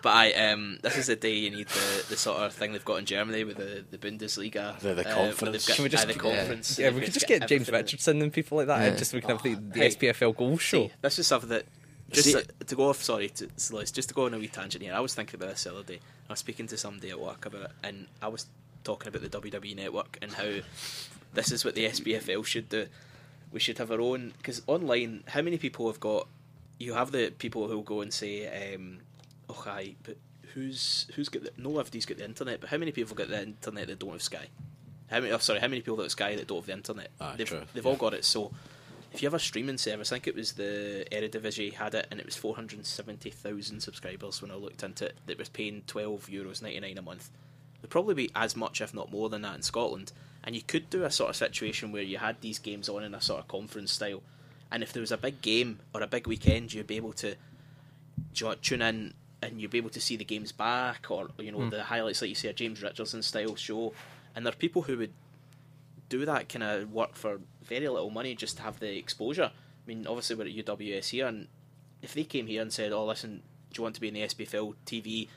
But I, um, this is the day you need the, the sort of thing they've got in Germany with the, the Bundesliga. The, the uh, conference. Got, can we just, uh, the conference. Yeah, yeah we could just get, get James Richardson and people like that, yeah. just so we can oh, have the, the hey, S P F L goal show. See, this is something that. Just see, to, to go off, sorry, to, just to go on a wee tangent here. I was thinking about this the other day. I was speaking to somebody at work about it, and I was talking about the W W E Network and how this is what the S P F L should do. We should have our own, because online, how many people have got? You have the people who will go and say, um, "Oh, hi," but who's who's got? The, no, everybody's got the internet. But how many people got the internet that don't have Sky? How many? Oh, sorry, how many people that have Sky that don't have the internet? Ah, they've true. they've yeah. all got it. So, if you have a streaming service, I think it was the Eredivisie had it, and it was four hundred seventy thousand subscribers when I looked into it. That was paying twelve euros ninety nine a month. There'd probably be as much, if not more, than that in Scotland. And you could do a sort of situation where you had these games on in a sort of conference style, and if there was a big game or a big weekend, you'd be able to tune in and you'd be able to see the games back, or you know mm. the highlights, like you say, a James Richardson style show. And there are people who would do that kind of work for very little money just to have the exposure. I mean, obviously we're at U W S here, and if they came here and said, "Oh, listen, do you want to be in the S P F L T V?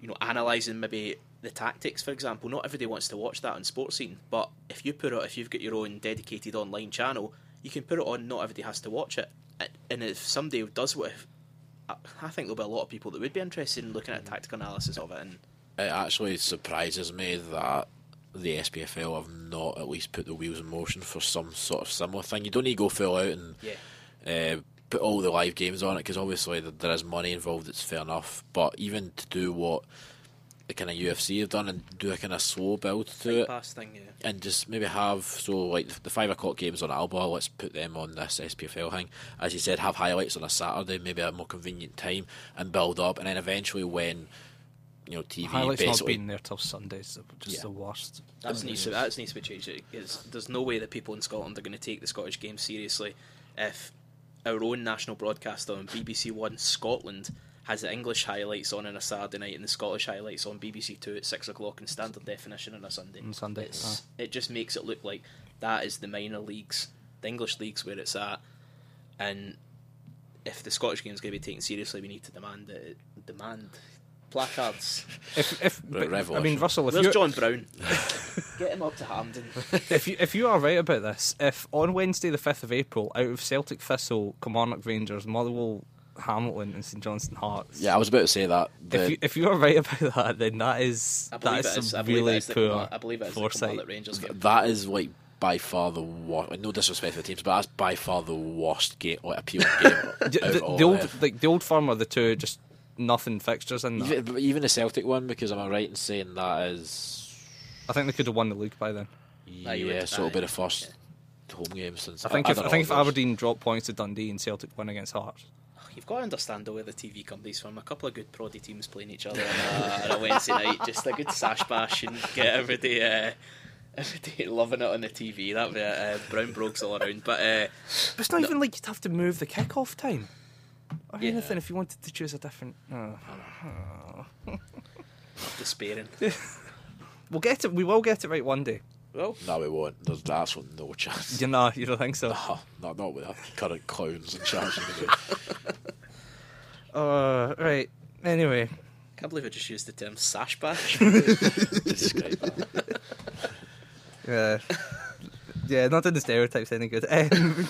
You know, analysing maybe." The tactics, for example, not everybody wants to watch that on Sports Scene, but if you put it, if you've got your own dedicated online channel, you can put it on. Not everybody has to watch it, and if somebody does what, I think there'll be a lot of people that would be interested in looking at a tactical analysis of it. And it actually surprises me that the S P F L have not at least put the wheels in motion for some sort of similar thing. You don't need to go full out and yeah. uh, put all the live games on it, because obviously there is money involved. It's fair enough, but even to do what the kind of U F C have done and do a kind of slow build to it thing, yeah. and just maybe have, so like the five o'clock games on Alba, let's put them on this S P F L thing, as you said, have highlights on a Saturday, maybe at a more convenient time, and build up, and then eventually when you know T V highlights not being there till Sundays, so just yeah. the worst. That needs to that needs to be changed. It's, there's no way that people in Scotland are going to take the Scottish game seriously if our own national broadcaster on B B C One Scotland has the English highlights on on a Saturday night and the Scottish highlights on B B C Two at six o'clock in standard definition on a Sunday. On Sunday, it's, ah. It just makes it look like that is the minor leagues, the English leagues where it's at. And if the Scottish game is going to be taken seriously, we need to demand it. Demand placards. If, if but, I mean, Russell, if where's John Brown? Get him up to Hampden. If you if you are right about this, if on Wednesday the fifth of April, out of Celtic Thistle, Kilmarnock Rangers, Motherwell, Hamilton and St Johnstone Hearts. Yeah, I was about to say that. If you if you are right about that, then that is that is some is, I really is poor. The, I believe it is foresight. The Rangers game. That is like by far the worst. No disrespect for the teams, but that's by far the worst game, like appealing game. the, all the old F. like the old firm are the two just nothing fixtures in that. Even, even the Celtic one, because am I right in saying that is? I think they could have won the league by then. Yeah, yeah so it'll be the first yeah. home game since. I think I, if I, I think if Aberdeen drop points to Dundee and Celtic win against Hearts. you've got to understand all where the T V companies from. A couple of good proddy teams playing each other on a, on a Wednesday night, just a good sash bash and get everybody, uh, everybody loving it on the T V. That'd be uh, brown brogues all around. But, uh, but it's not no. even like you'd have to move the kick-off time or yeah. anything if you wanted to choose a different. Oh. Oh. Despairing. We'll get it. We will get it right one day. Well, no, we won't. There's that's one no chance. You know, you don't think so? No, no, not with our current clowns in charge of it. Uh, right. Anyway, can't believe I just used the term sash bash to describe that. Yeah, yeah, not in the stereotypes any good. Um,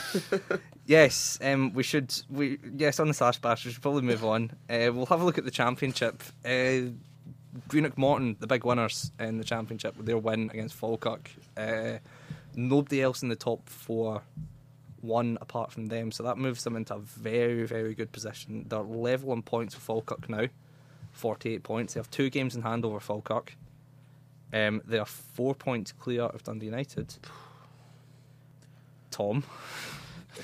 yes, um, we should. We yes, on the sash bash, we should probably move on. Uh, we'll have a look at the championship. Uh, Greenock Morton, the big winners in the championship, with their win against Falkirk. Uh, nobody else in the top four won apart from them, so that moves them into a very, very good position. They're level on points with Falkirk now, forty-eight points. They have two games in hand over Falkirk. Um, they are four points clear of Dundee United. Tom,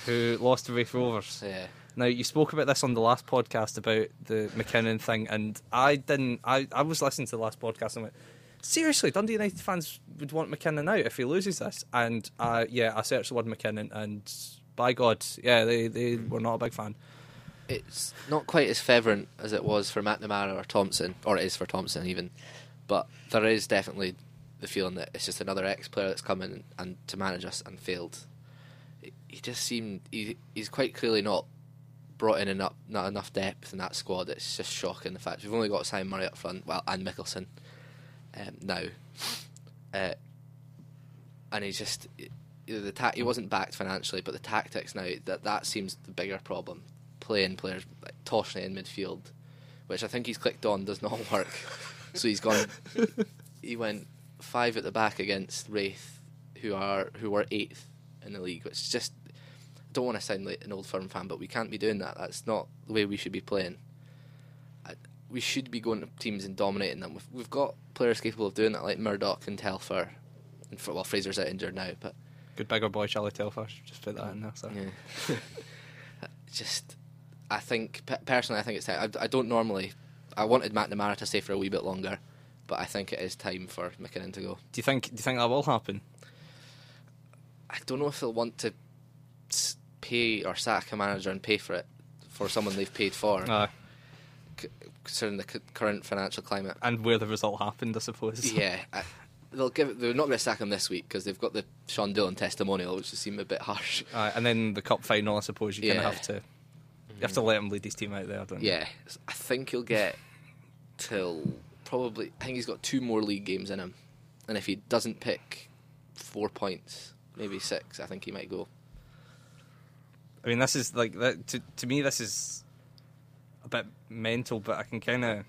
who lost to Rafe Rovers. Yeah. Now, you spoke about this on the last podcast about the McKinnon thing, and I didn't. I, I was listening to the last podcast and went, seriously, Dundee United fans would want McKinnon out if he loses this. And uh, yeah, I searched the word McKinnon, and by God, yeah, they, they were not a big fan. It's not quite as fervent as it was for McNamara or Thompson, or it is for Thompson even, but there is definitely the feeling that it's just another ex-player that's come in and to manage us and failed. He just seemed. He, he's quite clearly not. Brought in enough, not enough depth in that squad. It's just shocking the fact we've only got Simon Murray up front, well, and Mickelson um, now, uh, and he's just the ta- he wasn't backed financially, but the tactics now that that seems the bigger problem. Playing players like Toshney in midfield, which I think he's clicked on, does not work. So he's gone. He went five at the back against Wraith, who are who were eighth in the league, which is just. Don't want to sound like an Old Firm fan, but we can't be doing that. That's not the way we should be playing. I, we should be going to teams and dominating them. We've, we've got players capable of doing that, like Murdoch and Telfer. And well, Fraser's out injured now, but good bigger boy, Charlie Telfer. Just put that in there. So. Yeah. Just, I think pe- personally, I think it's time. I, I don't normally. I wanted McNamara to stay for a wee bit longer, but I think it is time for McKinnon to go. Do you think? Do you think that will happen? I don't know if they'll want to. Pay or sack a manager and pay for it for someone they've paid for, uh, c- considering the c- current financial climate and where the result happened, I suppose. Yeah, I, they'll give. It, they're not going to sack him this week because they've got the Sean Dillon testimonial, which just seemed a bit harsh. Uh, and then the cup final, I suppose you're yeah. going to have to you have to let him lead his team out there, don't you? Yeah, I think he'll get till probably. I think he's got two more league games in him, and if he doesn't pick four points, maybe six, I think he might go. I mean, this is like that. To, to me, this is a bit mental, but I can kind of,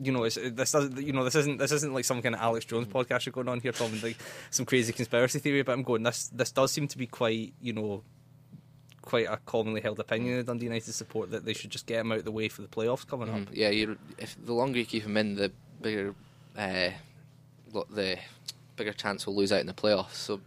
you know, it's, this doesn't, you know, this isn't, this isn't like some kind of Alex Jones podcast you're going on here, talking like some crazy conspiracy theory. But I'm going, this, this does seem to be quite, you know, quite a commonly held opinion in Dundee United support that they should just get him out of the way for the playoffs coming mm-hmm. up. Yeah, you're, if the longer you keep him in, the bigger, uh, the bigger chance we'll lose out in the playoffs. So.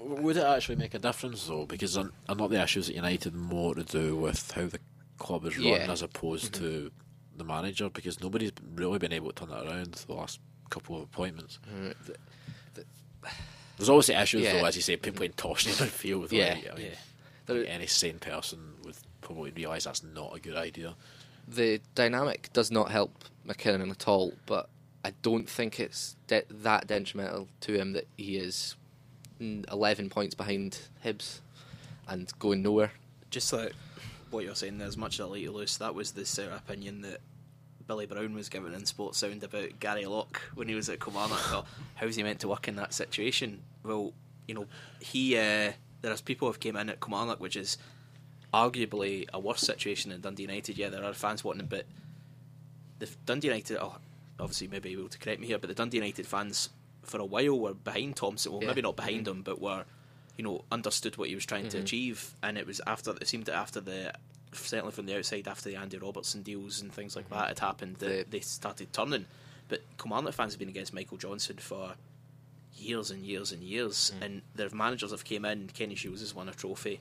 Would it actually make a difference though? Because are not the issues at United more to do with how the club is run yeah. as opposed mm-hmm. to the manager? Because nobody's really been able to turn it around the last couple of appointments. Mm. The, the, There's always the issues yeah. though, as you say, people in Toshney midfield. Yeah, like, I mean, yeah. There, any sane person would probably realise that's not a good idea. The dynamic does not help McKinnon at all, but I don't think it's de- that detrimental to him that he is. eleven points behind Hibs and going nowhere. Just like what you're saying there, as much as I like you, Lewis, that was the sort of opinion that Billy Brown was given in Sports Sound about Gary Locke when he was at Kilmarnock. Well, how's he meant to work in that situation? Well, you know, he uh, there's people who have came in at Kilmarnock, which is arguably a worse situation than Dundee United. Yeah, there are fans wanting it, but the Dundee United, oh, obviously maybe you'll be able to correct me here, but the Dundee United fans for a while were behind Thompson, well yeah. maybe not behind mm-hmm. him, but were, you know, understood what he was trying mm-hmm. to achieve. And it was after, it seemed that after the, certainly from the outside, after the Andy Robertson deals and things like mm-hmm. that had happened, that the, they started turning. But Kilmarnock fans have been against Michael Johnson for years and years and years, mm-hmm. and their managers have came in. Kenny Shields has won a trophy,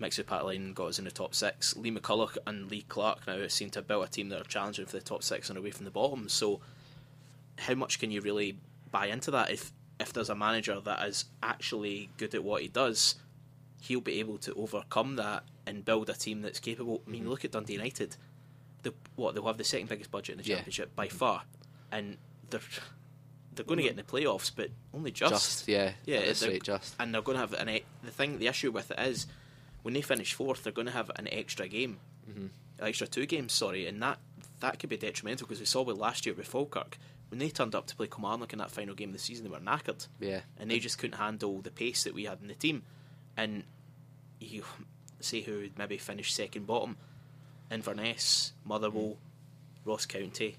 Mixie Patline got us in the top six. Lee McCulloch and Lee Clark now seem to build a team that are challenging for the top six and away from the bottom. So how much can you really buy into that? If if there's a manager that is actually good at what he does, he'll be able to overcome that and build a team that's capable. I mean, mm-hmm. look at Dundee United. They, what, they'll have the second biggest budget in the yeah. Championship by far, and they're they're going to get in the playoffs, but only just. Just, yeah. Yeah, it's just. And they're going to have an e- the thing. The issue with it is, when they finish fourth, they're going to have an extra game, mm-hmm. extra two games, sorry, and that that could be detrimental, because we saw with last year with Falkirk, when they turned up to play Kilmarnock in that final game of the season, they were knackered. Yeah, and they just couldn't handle the pace that we had in the team. And you see who would maybe finish second bottom: Inverness, Motherwell, mm-hmm. Ross County,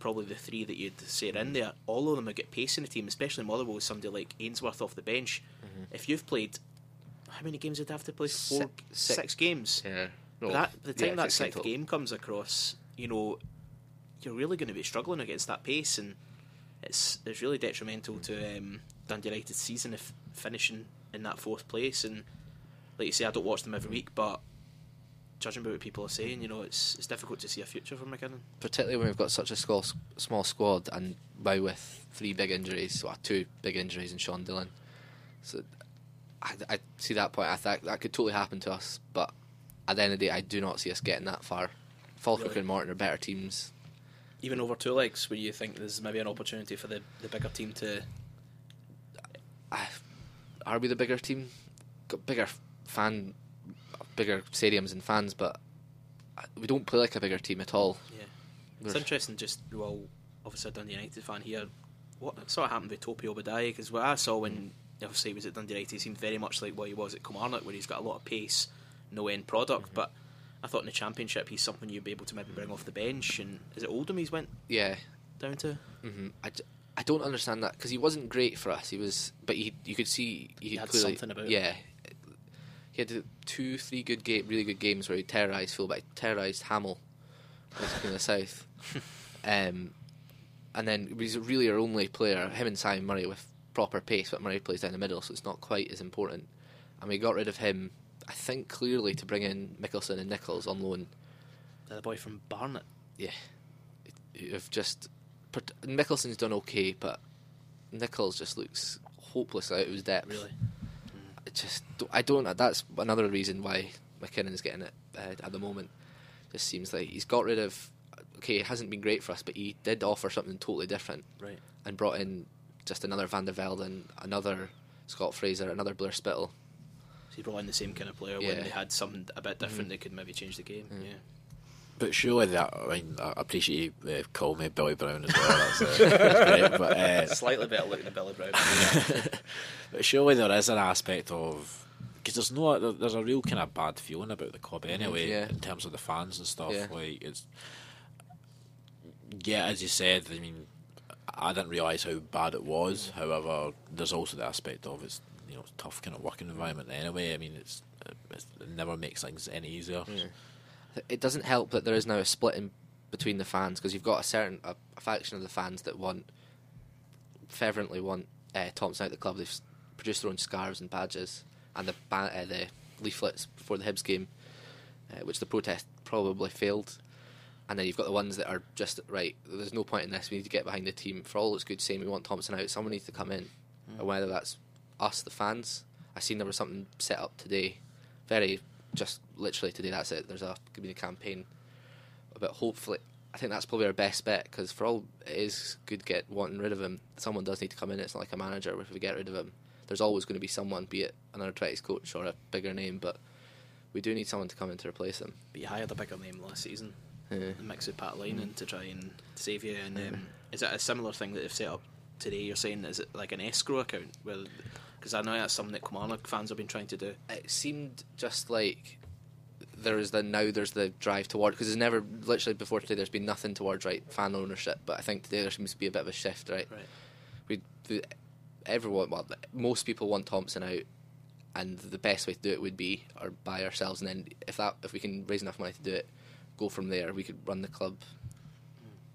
probably the three that you'd say are in there. All of them would get pace in the team, especially Motherwell with somebody like Ainsworth off the bench. Mm-hmm. If you've played, how many games would they have to play? Four, six, six, six games. Yeah. No, that, the time yeah, that sixth game comes across, you know, you're really going to be struggling against that pace, and it's it's really detrimental to um, Dundee United's season if finishing in that fourth place. And like you say, I don't watch them every week, but judging by what people are saying, you know, it's it's difficult to see a future for McKinnon, particularly when we've got such a small, small squad, and now with three big injuries, well, two big injuries in Sean Dillon. So I, I see that point. I think that could totally happen to us, but at the end of the day, I do not see us getting that far. Falkirk really? and Morton are better teams. Even over two legs, where you think there's maybe an opportunity for the, the bigger team to... Are we the bigger team? Got bigger fan, bigger stadiums and fans, but we don't play like a bigger team at all. Yeah, We're it's interesting. Just well, obviously a Dundee United fan here. What sort of happened with Topi Obadiah? Because what I saw when obviously he was at Dundee United, he seemed very much like what he was at Kilmarnock, where he's got a lot of pace, no end product, mm-hmm. but. I thought in the Championship he's something you'd be able to maybe bring off the bench. And is it Oldham he's went yeah down to? Mm-hmm. I, d- I don't understand that, because he wasn't great for us. He was, but he you could see he, he had clearly, something about yeah, him. He had two, three good game, really good games where he terrorised fullback, terrorised Hamill in the south, um, and then he's really our only player. Him and Simon Murray with proper pace, but Murray plays down the middle, so it's not quite as important. And we got rid of him, I think clearly to bring in Mickelson and Nichols on loan. They're the boy from Barnet. Yeah, if just Mickelson's done okay, but Nichols just looks hopeless out of his depth. Really, I just I don't. That's another reason why McKinnon's getting it uh, at the moment. Just seems like he's got rid of. Okay, it hasn't been great for us, but he did offer something totally different. Right, and brought in just another Van der Velden, another Scott Fraser, another Blair Spittle. They brought in the same kind of player yeah. when they had something a bit different mm. they could maybe change the game. Mm. Yeah, but surely that. I mean, I appreciate you uh, call me Billy Brown as well. That's, uh, that's great, but uh, slightly better looking than Billy Brown. But surely there is an aspect of, because there's no there, there's a real kind of bad feeling about the club anyway yeah. in terms of the fans and stuff. Yeah. Like it's yeah, as you said. I mean, I didn't realise how bad it was. Mm. However, there's also the aspect of it's. You know, it's a tough kind of working environment anyway. I mean, it's, it's it never makes things any easier. Yeah. It doesn't help that there is now a split in between the fans, because you've got a certain a, a faction of the fans that want fervently want uh, Thompson out of the club. They've produced their own scarves and badges and the uh, the leaflets before the Hibs game, uh, which the protest probably failed. And then you've got the ones that are just right. There's no point in this. We need to get behind the team for all it's good. Saying we want Thompson out, someone needs to come in, mm. and whether that's us, the fans. I seen there was something set up today, very just literally today. That's it. There's a could be a campaign, but hopefully, I think that's probably our best bet, because for all it is good get wanting rid of him, someone does need to come in. It's not like a manager where if we get rid of him, there's always going to be someone, be it another twenties coach or a bigger name, but we do need someone to come in to replace him. But you hired a bigger name last season, yeah. the mix with Pat Linan mm. to try and save you. And um, yeah. is that a similar thing that they've set up today? You're saying is it like an escrow account? Where Because I know that's something that Kilmarnock fans have been trying to do. It seemed just like there is the now there's the drive toward, because there's never literally before today there's been nothing towards right fan ownership, but I think today there seems to be a bit of a shift. Right, right. We, we everyone well most people want Thompson out, and the best way to do it would be or by ourselves, and then if that if we can raise enough money to do it, go from there. We could run the club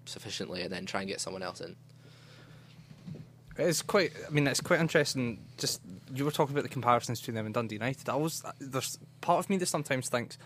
sufficiently and then try and get someone else in. It's quite. I mean, it's quite interesting. Just you were talking about the comparisons between them and Dundee United. I always there's part of me that sometimes thinks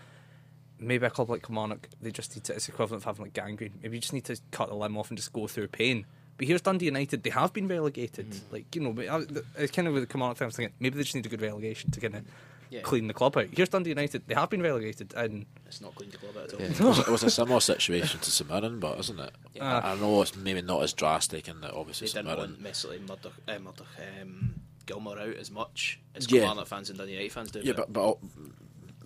maybe a club like Kilmarnock, they just need to. It's equivalent of having like gangrene. Maybe you just need to cut the limb off and just go through pain. But here's Dundee United. They have been relegated. Mm. Like you know, it's kind of with the Kilmarnock thing. I was thinking maybe they just need a good relegation to get it. Yeah. Clean the club out. Here's Dundee United. They have been relegated, and it's not cleaned the club out at all. Yeah. No. It was a similar situation to St Mirren, but isn't it? Yeah. I, I know it's maybe not as drastic, and obviously they didn't want necessarily Murdoch, uh, Murdoch, um, Gilmore out as much as yeah. Kilmarnock fans and Dundee United fans do. Yeah, but, but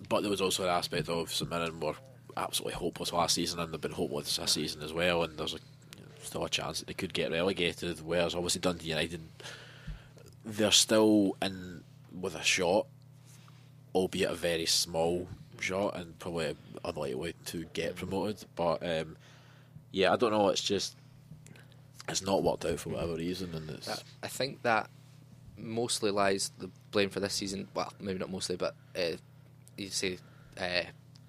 but there was also an aspect of St Mirren were absolutely hopeless last season, and they've been hopeless this yeah. season as well. And there's a, you know, still a chance that they could get relegated. Whereas obviously Dundee United, they're still in with a shot. Albeit a very small shot and probably unlikely to get promoted, but um, yeah, I don't know. It's just it's not worked out for whatever reason, and it's I think that mostly lies the blame for this season. Well, maybe not mostly, but uh, you say uh,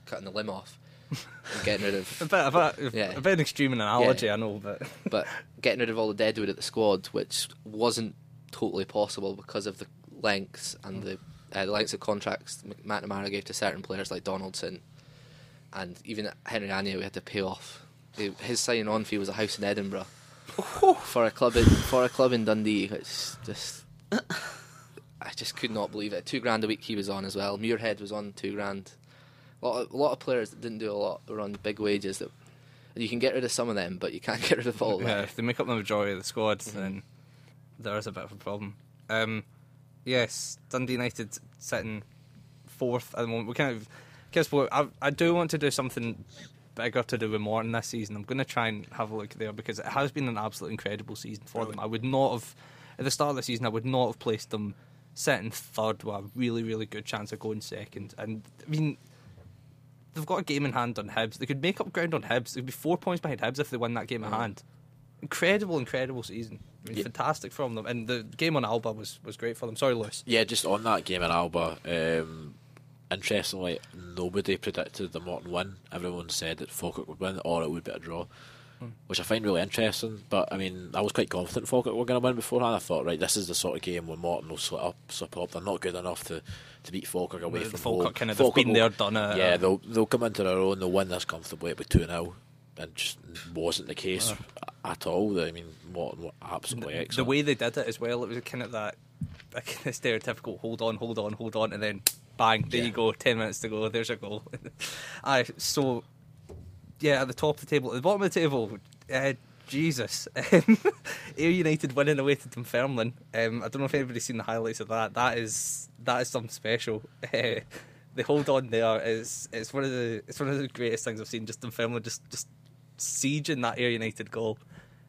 cutting the limb off and getting rid of a bit of a, yeah. a bit extreme an analogy, yeah. I know, but but getting rid of all the deadwood at the squad, which wasn't totally possible because of the lengths and the. Uh, the lengths of contracts McNamara gave to certain players like Donaldson, and even Henry Anya we had to pay off. His sign-on fee was a house in Edinburgh oh. for a club in for a club in Dundee. It's just I just could not believe it. Two grand a week he was on as well. Muirhead was on two grand. A lot of, a lot of players that didn't do a lot were on big wages. That you can get rid of some of them, but you can't get rid of all. Yeah, that. If they make up the majority of the squad, mm-hmm. then there is a bit of a problem. Um, Yes, Dundee United sitting fourth at the moment. We kind of, guess what? I, I do want to do something bigger to do with Morton this season. I'm going to try and have a look there because it has been an absolutely incredible season for them. I would not have, at the start of the season, I would not have placed them sitting third with a really, really good chance of going second. And I mean, they've got a game in hand on Hibs. They could make up ground on Hibs. They'd be four points behind Hibs if they win that game in hand. Incredible, incredible season. I mean, yeah. Fantastic from them, and the game on Alba was, was great for them. Sorry, Lewis. Yeah, just on that game on Alba, um, interestingly, nobody predicted the Morton win. Everyone said that Falkirk would win, or it would be a draw, hmm. which I find really interesting. But I mean, I was quite confident Falkirk were going to win beforehand. I thought, right, this is the sort of game where Morton will slip up, slip up. They're not good enough to, to beat Falkirk away the from Falkirk home. Kind of Falkirk been will, there, done it. Yeah, they'll they'll come into their own. They'll win this comfortably. It'll be two nil. It just wasn't the case at all. I mean, Morton were absolutely excellent. The way they did it as well, it was kind of that kind of stereotypical hold on, hold on, hold on, and then bang, there yeah. you go, ten minutes to go, there's a goal. Aye, so, yeah, at the top of the table, at the bottom of the table, uh, Jesus. Ayr United winning away to Dunfermline. Um, I don't know if anybody's seen the highlights of that. That is that is something special. Uh, the hold on there is it's one of the it's one of the greatest things I've seen. Just Dunfermline just just. sieging that Ayr United goal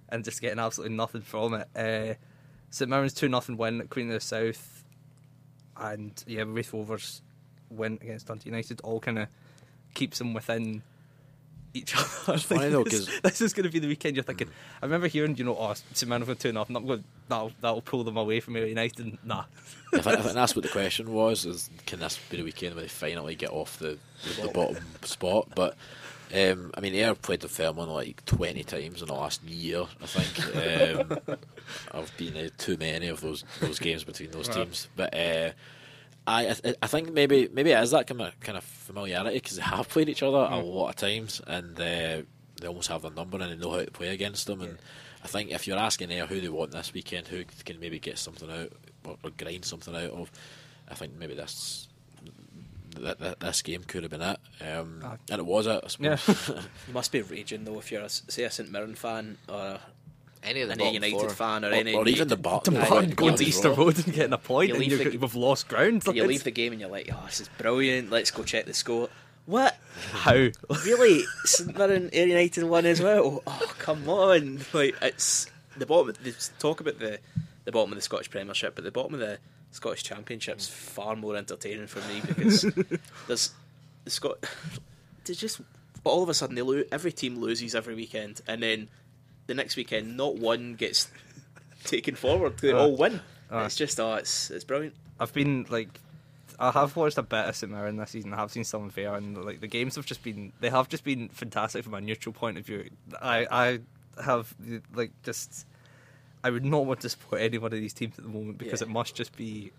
and just getting absolutely nothing from it. Uh, St Mirren's two nothing win at Queen of the South, and yeah, Wraith Rovers win against Dundee United all kind of keeps them within each other. It's funny though, this, this is going to be the weekend you're thinking. Mm. I remember hearing, you know, oh, St Mirren win two nothing, I'm going, that'll, that'll pull them away from Ayr United. Nah. I think, I think that's what the question was, is can this be the weekend where they finally get off the, the, the bottom spot? But Um, I mean, Ayr played Dunfermline like twenty times in the last year, I think. um, I've been to uh, too many of those those games between those right. teams. But uh, I I think maybe maybe it is that kind of, kind of familiarity because they have played each other mm. a lot of times, and uh, they almost have their number and they know how to play against them. Yeah. And I think if you're asking Ayr who they want this weekend, who can maybe get something out or, or grind something out of, I think maybe that's... That, that this game could have been it, um, uh, and it was it. I suppose. Yeah. You must be raging though if you're a, say a St Mirren fan or any of the any United four. fan or, or any or even the bottom. Going to Easter Road and getting a point, you and you're, g- you've lost ground. You leave the game and you're like, "Oh, this is brilliant! Let's go check the score." What? How? Really? St Mirren Ayr United won as well. Oh, come on! Like it's the bottom. Of, they talk about the the bottom of the Scottish Premiership, but the bottom of the Scottish Championship's far more entertaining for me because there's the Scot. There's just, but all of a sudden they lose. Every team loses every weekend, and then the next weekend, not one gets taken forward. They uh, all win. Uh, it's just, oh, it's it's brilliant. I've been like, I have watched a bit of St Mirren this season. I have seen some of Ayr, and like the games have just been, they have just been fantastic from a neutral point of view. I I have like just. I would not want to support any one of these teams at the moment, because yeah. it must just be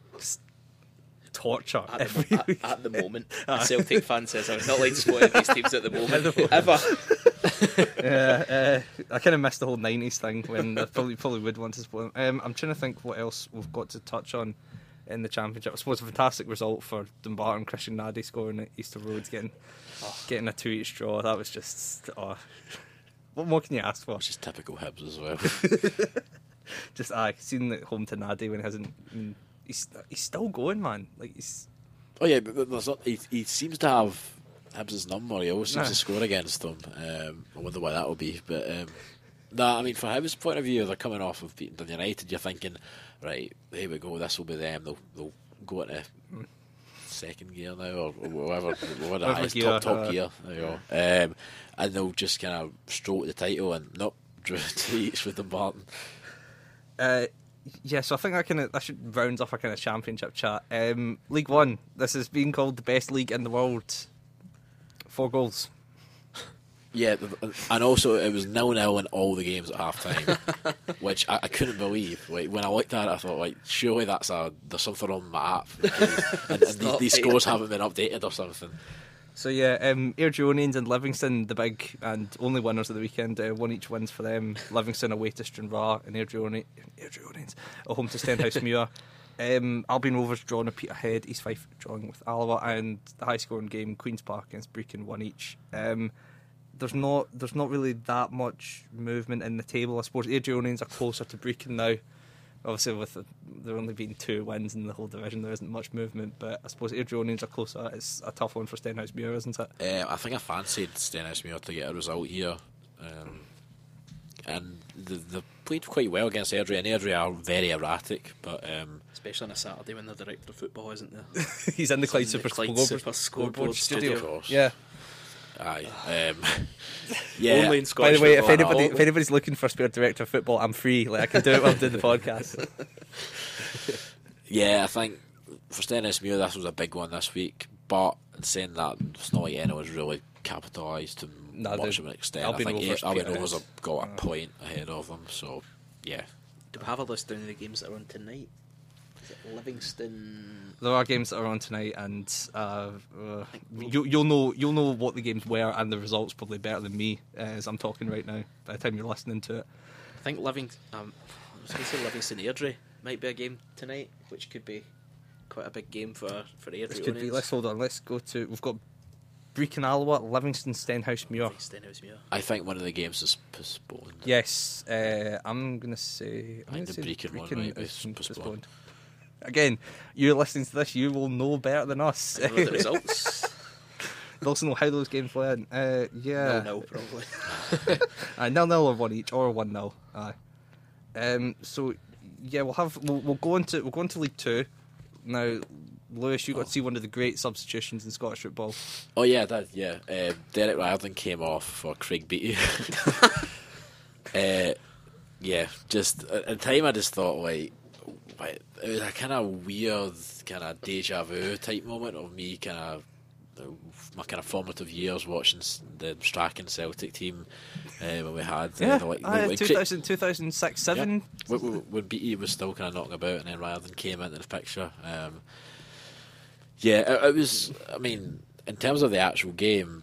torture at every the, week. At, at the moment, a Celtic fan says I would not like to support any of these teams at the moment, at the moment. ever. Yeah, uh, I kind of missed the whole nineties thing when I probably, probably would want to support them. Um, I'm trying to think what else we've got to touch on in the Championship. I suppose a fantastic result for Dumbarton, Christian Nadi scoring at Easter Road, getting oh. getting a two-each draw. That was just oh. what more can you ask for? It's just typical Hibs as well. Just I uh, seen it home to Nadi when he hasn't. I mean, he's he's still going, man. Like he's oh yeah, but there's not, he he seems to have Hibs' number. He always seems nah. to score against them. Um, I wonder why that will be, but. Um, No, nah, I mean, from Hibs' point of view, they're coming off of beating Dundee United. You're thinking, right, here we go, this will be them. They'll, they'll go into second gear now, or, or whatever, whatever that is, gear, top, top uh, gear. There you go. Um, and they'll just kind of stroke the title and nope, drew two each with Dumbarton. Uh, yeah, so I think that, kind of, that should round up our kind of Championship chat. Um, League One, this is being called the best league in the world. Four goals. Yeah, and also it was nil nil in all the games at half time, which I, I couldn't believe. Like, when I looked at it, I thought, like, surely that's a there's something on my app, and, and these, these scores haven't been updated or something. So yeah, um, Airdrieonians and Livingston, the big and only winners of the weekend. Uh, one each wins for them. Livingston away to Stranraer, and Airdrieonians, Airdrieonians home to Stenhousemuir. Um, Albion Rovers drawn a Peterhead, East Fife drawing with Alloa, and the high scoring game Queen's Park against Brecon one each. Um, There's not there's not really that much movement in the table. I suppose Airdrieonians are closer to Brecon now. Obviously, with the, there only being two wins in the whole division, there isn't much movement. But I suppose Airdrieonians are closer. It's a tough one for Stenhousemuir, isn't it? Uh, I think I fancied Stenhousemuir to get a result here. Um, and they, they played quite well against Airdrie, and Airdrie are very erratic. But um, especially on a Saturday when the director of football isn't there. He's in the Clyde Super, Clyde Super Scoreboard Studio. studio. Yeah. Aye, um, yeah. Only in Scottish. By the way, if anybody, if anybody's looking for a spare director of football, I'm free. Like I can do it while I'm doing the podcast. Yeah, I think for Stenhousemuir this was a big one this week. But in saying that, it's not like anyone's really capitalised to no, much of an extent. I think Albion Rovers have got a point ahead of them. So yeah. Do we have a list down of the games that are on tonight? Is it Livingston? There are games that are on tonight, and uh, uh, you, you'll know you'll know what the games were and the results probably better than me uh, as I'm talking right now. By the time you're listening to it, I think Livingston. Um, I was going to say Livingston Airdrie might be a game tonight, which could be quite a big game for for Airdrie. This could be. Let's hold on. Let's go to. We've got Brecon Alloa, Livingston Stenhousemuir. Stenhousemuir. I think one of the games is postponed. Yes, uh, I'm going to say. I'm I think the Brecon, Brecon one might be postponed. postponed. Again, you're listening to this, you will know better than us. I know the results. You'll also know how those games went. Uh, yeah. nil nil, probably. uh, nil nil or one each, or one nil. Aye. Um, so, yeah, we'll have we'll, we'll go into we'll go into League Two. Now, Lewis, you got oh. to see one of the great substitutions in Scottish football. Oh yeah, I did. Yeah, uh, Derek Riordan came off for Craig Beattie. uh, yeah, just at time I just thought like. But it was a kind of weird, kind of deja vu type moment of me, kind of my kind of formative years watching the Strachan Celtic team uh, when we had yeah, uh, like, uh, two thousand, cre- two thousand six, seven. Yeah, when, when B E was still kind of knocking about, and then Riordan came into the picture. Um, yeah, it, it was. I mean, in terms of the actual game,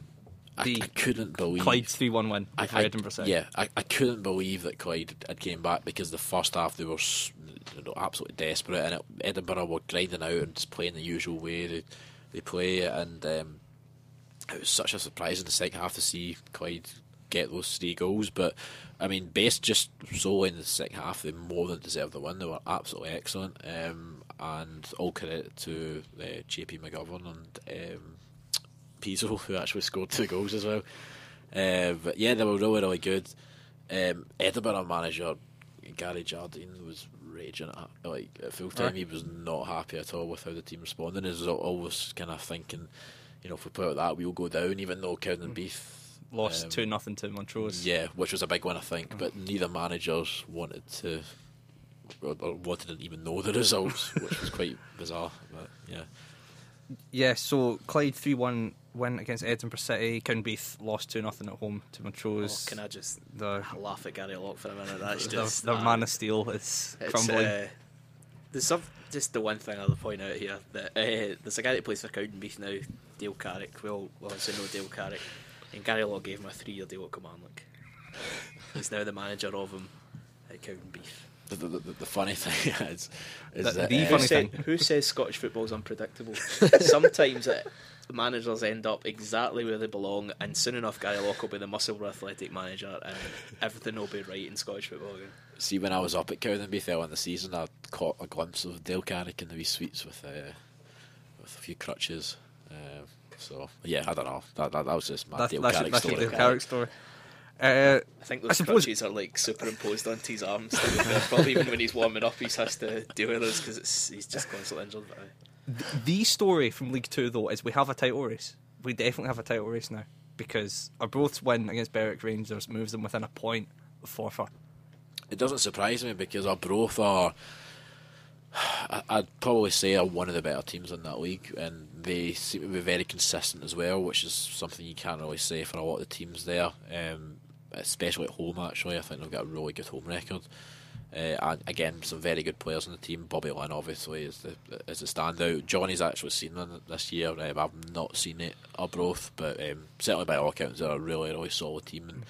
I, I couldn't believe Clyde's three one win. I, I, yeah, I, I couldn't believe that Clyde had came back, because the first half they were absolutely desperate, and it, Edinburgh were grinding out and just playing the usual way they, they play, and um, it was such a surprise in the second half to see Clyde get those three goals. But I mean, based just solely in the second half, they more than deserved the win. They were absolutely excellent, um, and all credit to uh, J P McGovern and. Um, Pizzo, who actually scored two goals as well. Uh, but yeah, they were really, really good. Um, Edinburgh manager Gary Jardine was raging at, like, at full time. Right. He was not happy at all with how the team responded. He was always kind of thinking, you know, if we play like that, we'll go down, even though Cowdenbeath lost um, two nothing to Montrose. Yeah, which was a big one, I think. Mm-hmm. But neither managers wanted to, or, or wanted to even know the results, which was quite bizarre. But yeah. Yeah, so Clyde three one win against Edinburgh City. Cowdenbeath lost two nothing at home to Montrose. Oh, can I just the, laugh at Gary Locke for a minute? That's just their, their uh, man of steel is crumbling. Uh, there's some, just the one thing I'll point out here that uh, there's a guy that plays for Cowdenbeath now, Dale Carrick. We all obviously know Dale Carrick, and Gary Locke gave him a three year deal at Kilmarnock. He's now the manager of him at Cowdenbeath. The, the, the, the funny thing is, is the, that the uh, funny thing. Who says Scottish football's unpredictable? Sometimes it, managers end up exactly where they belong, and soon enough Gary Locke will be the Musselburgh Athletic manager and everything will be right in Scottish football again. See, when I was up at Cowdenbeath early in the season, I caught a glimpse of Dale Carrick in the wee suites with, uh, with a few crutches. Uh, so yeah, I don't know, that, that, that was just my that, Dale, that's Carrick, that's story. Dale Carrick story. Uh, I think those I crutches are like superimposed onto his arms. Probably even when he's warming up, he has to deal with those because he's just constantly injured. But the, the story from League Two, though, is we have a title race. We definitely have a title race now because Arbroath's win against Berwick Rangers moves them within a point of forfeit. It doesn't surprise me because Arbroath are, I'd probably say, are one of the better teams in that league, and they seem to be very consistent as well, which is something you can't really say for a lot of the teams there. Um, especially at home, actually. I think they've got a really good home record. Uh, and again, some very good players on the team. Bobby Lynn, obviously, is the is the standout. Johnny's actually seen them this year. Um, I've not seen it Arbroath, but um, certainly by all accounts, they're a really, really solid team and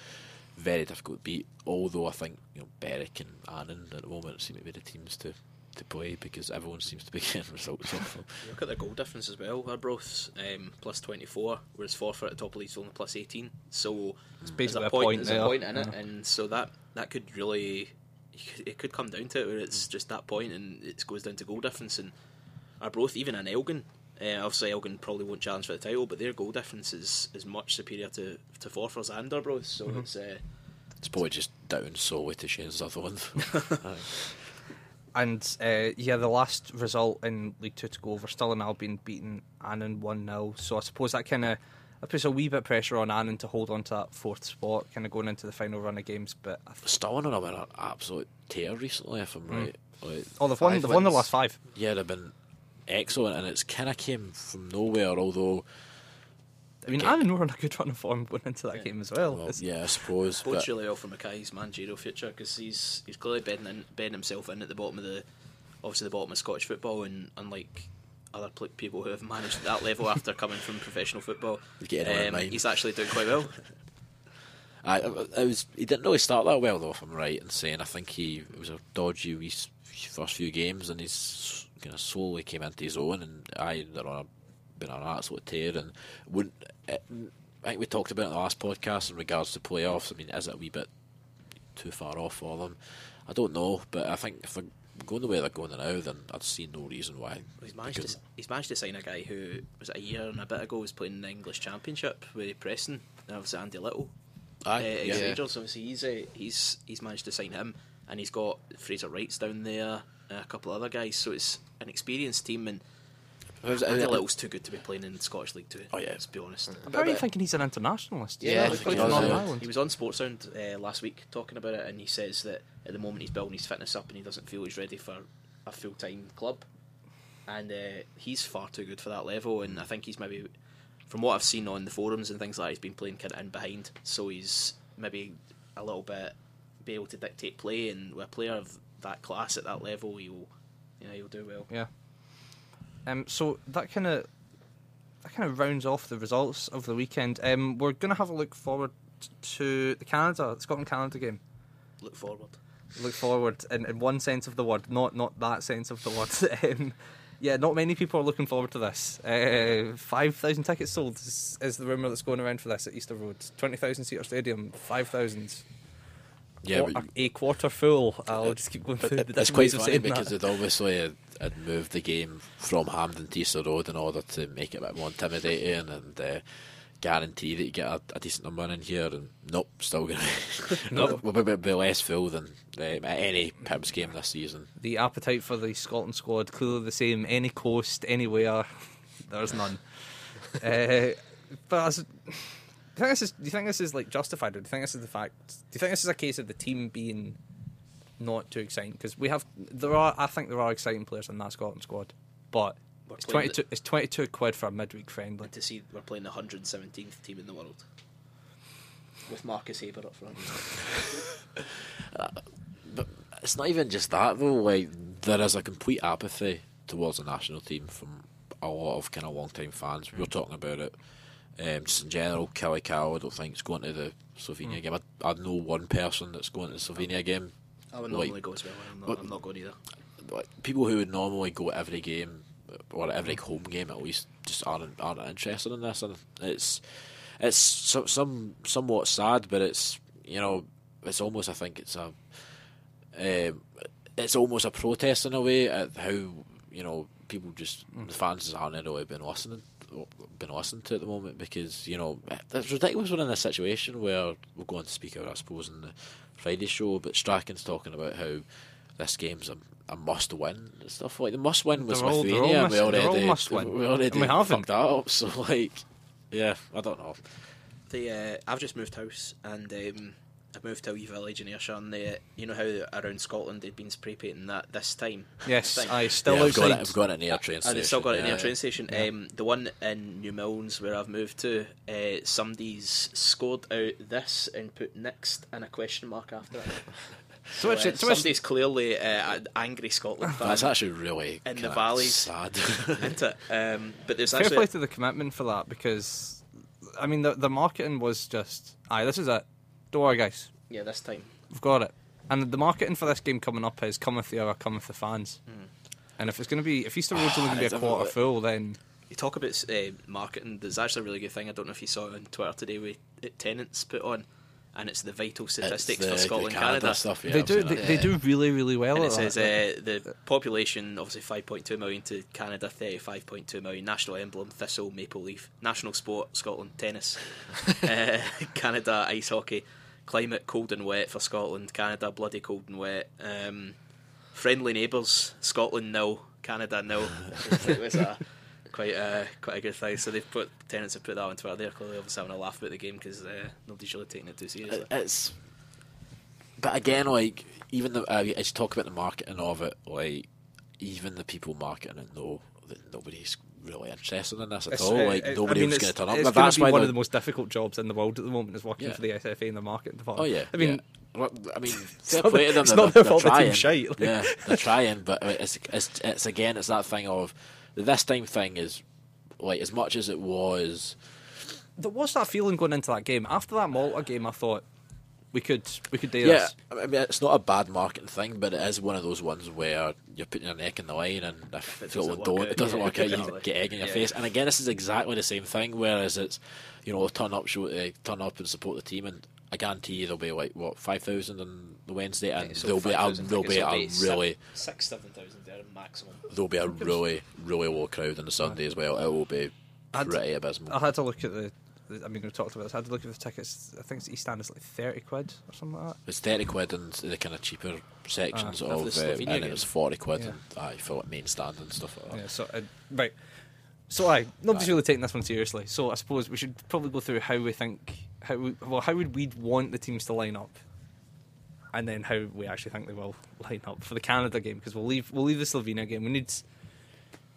very difficult to beat. Although I think you know Berwick and Annan at the moment seem to be the teams to, to play because everyone seems to be getting results off them. Look at their goal difference as well. Arbroath's um, plus twenty-four, whereas Forfar at top of Leeds only plus eighteen. So it's basically a point, point there's a point in yeah. it, and so that that could really. It could come down to it where it's just that point and it goes down to goal difference. And Arbroath, even in Elgin, uh, obviously Elgin probably won't challenge for the title, but their goal difference is, is much superior to, to Forfar's and Arbroath. So mm-hmm. it's uh, it's probably just down solely to Shane's other one. And uh, yeah, the last result in League Two to go over, still in Albion beating Annan one nil. So I suppose that kind of that puts a wee bit of pressure on Annan to hold on to that fourth spot, kind of going into the final run of games. But I th- Stirling are on an absolute tear recently, if I'm mm. right. Like, oh, they've won, they've won the last five. Yeah, they've been excellent, and it's kind of came from nowhere. Although, I mean, Annan were on a good run of form going into that yeah. game as well. well yeah, I suppose. Bodes really well for Mackay's managerial future because he's he's clearly bedding, in, bedding himself in at the bottom of the, obviously the bottom of Scottish football, and unlike other people who have managed that level after coming from professional football, um, he's actually doing quite well. I, I was he didn't really start that well though, if I'm right in saying. I think he it was a dodgy wee first few games, and he's you know slowly came into his own, and I they're on a, been on an absolute tear. And wouldn't it, I think we talked about it in the last podcast in regards to playoffs. I mean, is it a wee bit too far off for them? I don't know, but I think if they're going the way they're going now, then I'd see no reason why. He's managed, to, he's managed to sign a guy who was a year and a bit ago was playing in the English Championship with Preston, and obviously Andy Little. Aye, uh, yeah. Rangers, obviously he's uh, he's he's managed to sign him, and he's got Fraser Wrights down there, and a couple of other guys. So it's an experienced team, and was, Andy uh, Little's too good to be playing in the Scottish League too. Oh yeah, let's be honest. I'm very thinking he's an internationalist. Yeah, well. he, was, he was on Sportsound uh, last week talking about it, and he says that at the moment he's building his fitness up, and he doesn't feel he's ready for a full time club, and uh, he's far too good for that level. And I think he's maybe, from what I've seen on the forums and things like that, he's been playing kind of in behind, so he's maybe a little bit be able to dictate play, and with a player of that class at that level, he'll you know he'll do well. Yeah. Um, so that kind of that kind of rounds off the results of the weekend. Um, we're going to have a look forward to the Canada Scotland Canada game. Look forward. Look forward in, in one sense of the word, not not that sense of the word. um, yeah, not many people are looking forward to this. Uh, five thousand tickets sold is, is the rumour that's going around for this at Easter Road. Twenty thousand seater stadium, five thousand. Yeah, Quar- a quarter full. I'll just keep going through it, the It's quite funny because that. They'd obviously uh, had moved the game from Hampden to Easter Road in order to make it a bit more intimidating and uh, guarantee that you get a, a decent number in here, and nope, still going to nope. We'll be, be less full than uh, at any Pips game this season. The appetite for the Scotland squad, clearly the same, any coast, anywhere, there's none. uh, but as... Do you, think this is, do you think this is like justified, or do you think this is the fact? Do you think this is a case of the team being not too exciting? Because we have, there are, I think there are exciting players in that Scotland squad, but we're it's twenty-two. The, it's twenty-two quid for a midweek friendly. To see we're playing the hundred seventeenth team in the world with Marcus Haber up front. uh, but it's not even just that though. Like there is a complete apathy towards the national team from a lot of kind of long-time fans. Mm. We were talking about it. Um, just in general, Kelly Cow, I don't think is going to the Slovenia mm. game. I, I know one person that's going to the Slovenia I, game. I would normally like, go as well. I'm not, but, I'm not going either. Like, people who would normally go at every game or at every home game at least just aren't aren't interested in this, and it's it's so, some somewhat sad, but it's you know it's almost I think it's a um, it's almost a protest in a way at how you know people just mm. the fans aren't really been listening. been listening to at the moment, because you know it's ridiculous we're in a situation where we'll go on to speak out I suppose in the Friday show, but Strachan's talking about how this game's a, a must win and stuff like the must win was all, Lithuania we already must win. we already we fucked that up, so like yeah I don't know. The, uh, I've just moved house and um, I've moved to a wee village in Ayrshire, and they, you know how around Scotland they've been spray painting that this time. Yes, I still yeah, I've got it. I've got it near a train station. I've still got it yeah, near a train station. Yeah. Um, the one in New Milnes where I've moved to, uh, somebody's scored out this and put next and a question mark after it. So, so, uh, so somebody's clearly uh, an angry Scotland fan. That's actually really in the valleys. Sad, isn't it? Um, but there's fair actually play to the commitment for that, because I mean the the marketing was just aye. This is it. Don't worry, guys. Yeah, this time. We've got it. And the marketing for this game coming up is cometh the hour, cometh the fans. Mm. And if it's going to be, if Easter Road's only going to be a quarter full, then. You talk about uh, marketing, there's actually a really good thing. I don't know if you saw it on Twitter today, with Tennant's put on, and it's the vital statistics the, for Scotland and Canada. Canada stuff, yeah, they, do, they, they do really, really well. And it says uh, the population, obviously five point two million to Canada, thirty-five point two million. National emblem, thistle, maple leaf. National sport, Scotland, tennis. uh, Canada, ice hockey. Climate, cold and wet for Scotland. Canada, bloody cold and wet. Um, friendly neighbours, Scotland nil, Canada nil. It was a, quite, a, quite a good thing. So they've put Tennant's have put that on Twitter. They're clearly obviously having a laugh about the game because uh, nobody's really taking it too seriously. It's, but again, like even the uh, as you talk about the marketing of it, like even the people marketing it know that nobody's really interested in this at it's, all. Like it, nobody I mean, was going to turn up. It's going to be one of the most difficult jobs in the world at the moment is working yeah. for the S F A in the marketing department. Oh yeah. I mean, yeah. I mean, fair play to them. It's not their fault they're trying. Shite, like. Yeah, they're trying, but it's, it's it's again it's that thing of the this time thing is like as much as it was. There was that feeling going into that game. After that Malta game, I thought we could we could do yeah, this. Yeah, I mean it's not a bad marketing thing, but it is one of those ones where you're putting your neck in the line, and if it doesn't, don't, out, it doesn't yeah, work out, you get egg in your yeah. face. And again, this is exactly the same thing. Whereas it's, you know, turn up, show, uh, turn up and support the team, and I guarantee you there'll be like what five thousand on the Wednesday, and yeah, so there'll, 5, be, 000, there'll be there'll be a really six seven thousand there maximum. There'll be a really really low crowd on the Sunday as well. It will be pretty abysmal. I had to look at the. I mean, we talked about this. I had to look at the tickets. I think it's East End is like thirty quid or something like that. It's thirty quid in the kind of cheaper sections uh, of uh, and again. It was forty quid yeah. and, uh, for like main stand and stuff like that. Yeah, so uh, right. So I uh, nobody's right. really taking this one seriously. So I suppose we should probably go through how we think how we, well how would we want the teams to line up, and then how we actually think they will line up for the Canada game, because we'll leave we'll leave the Slovenia game. We need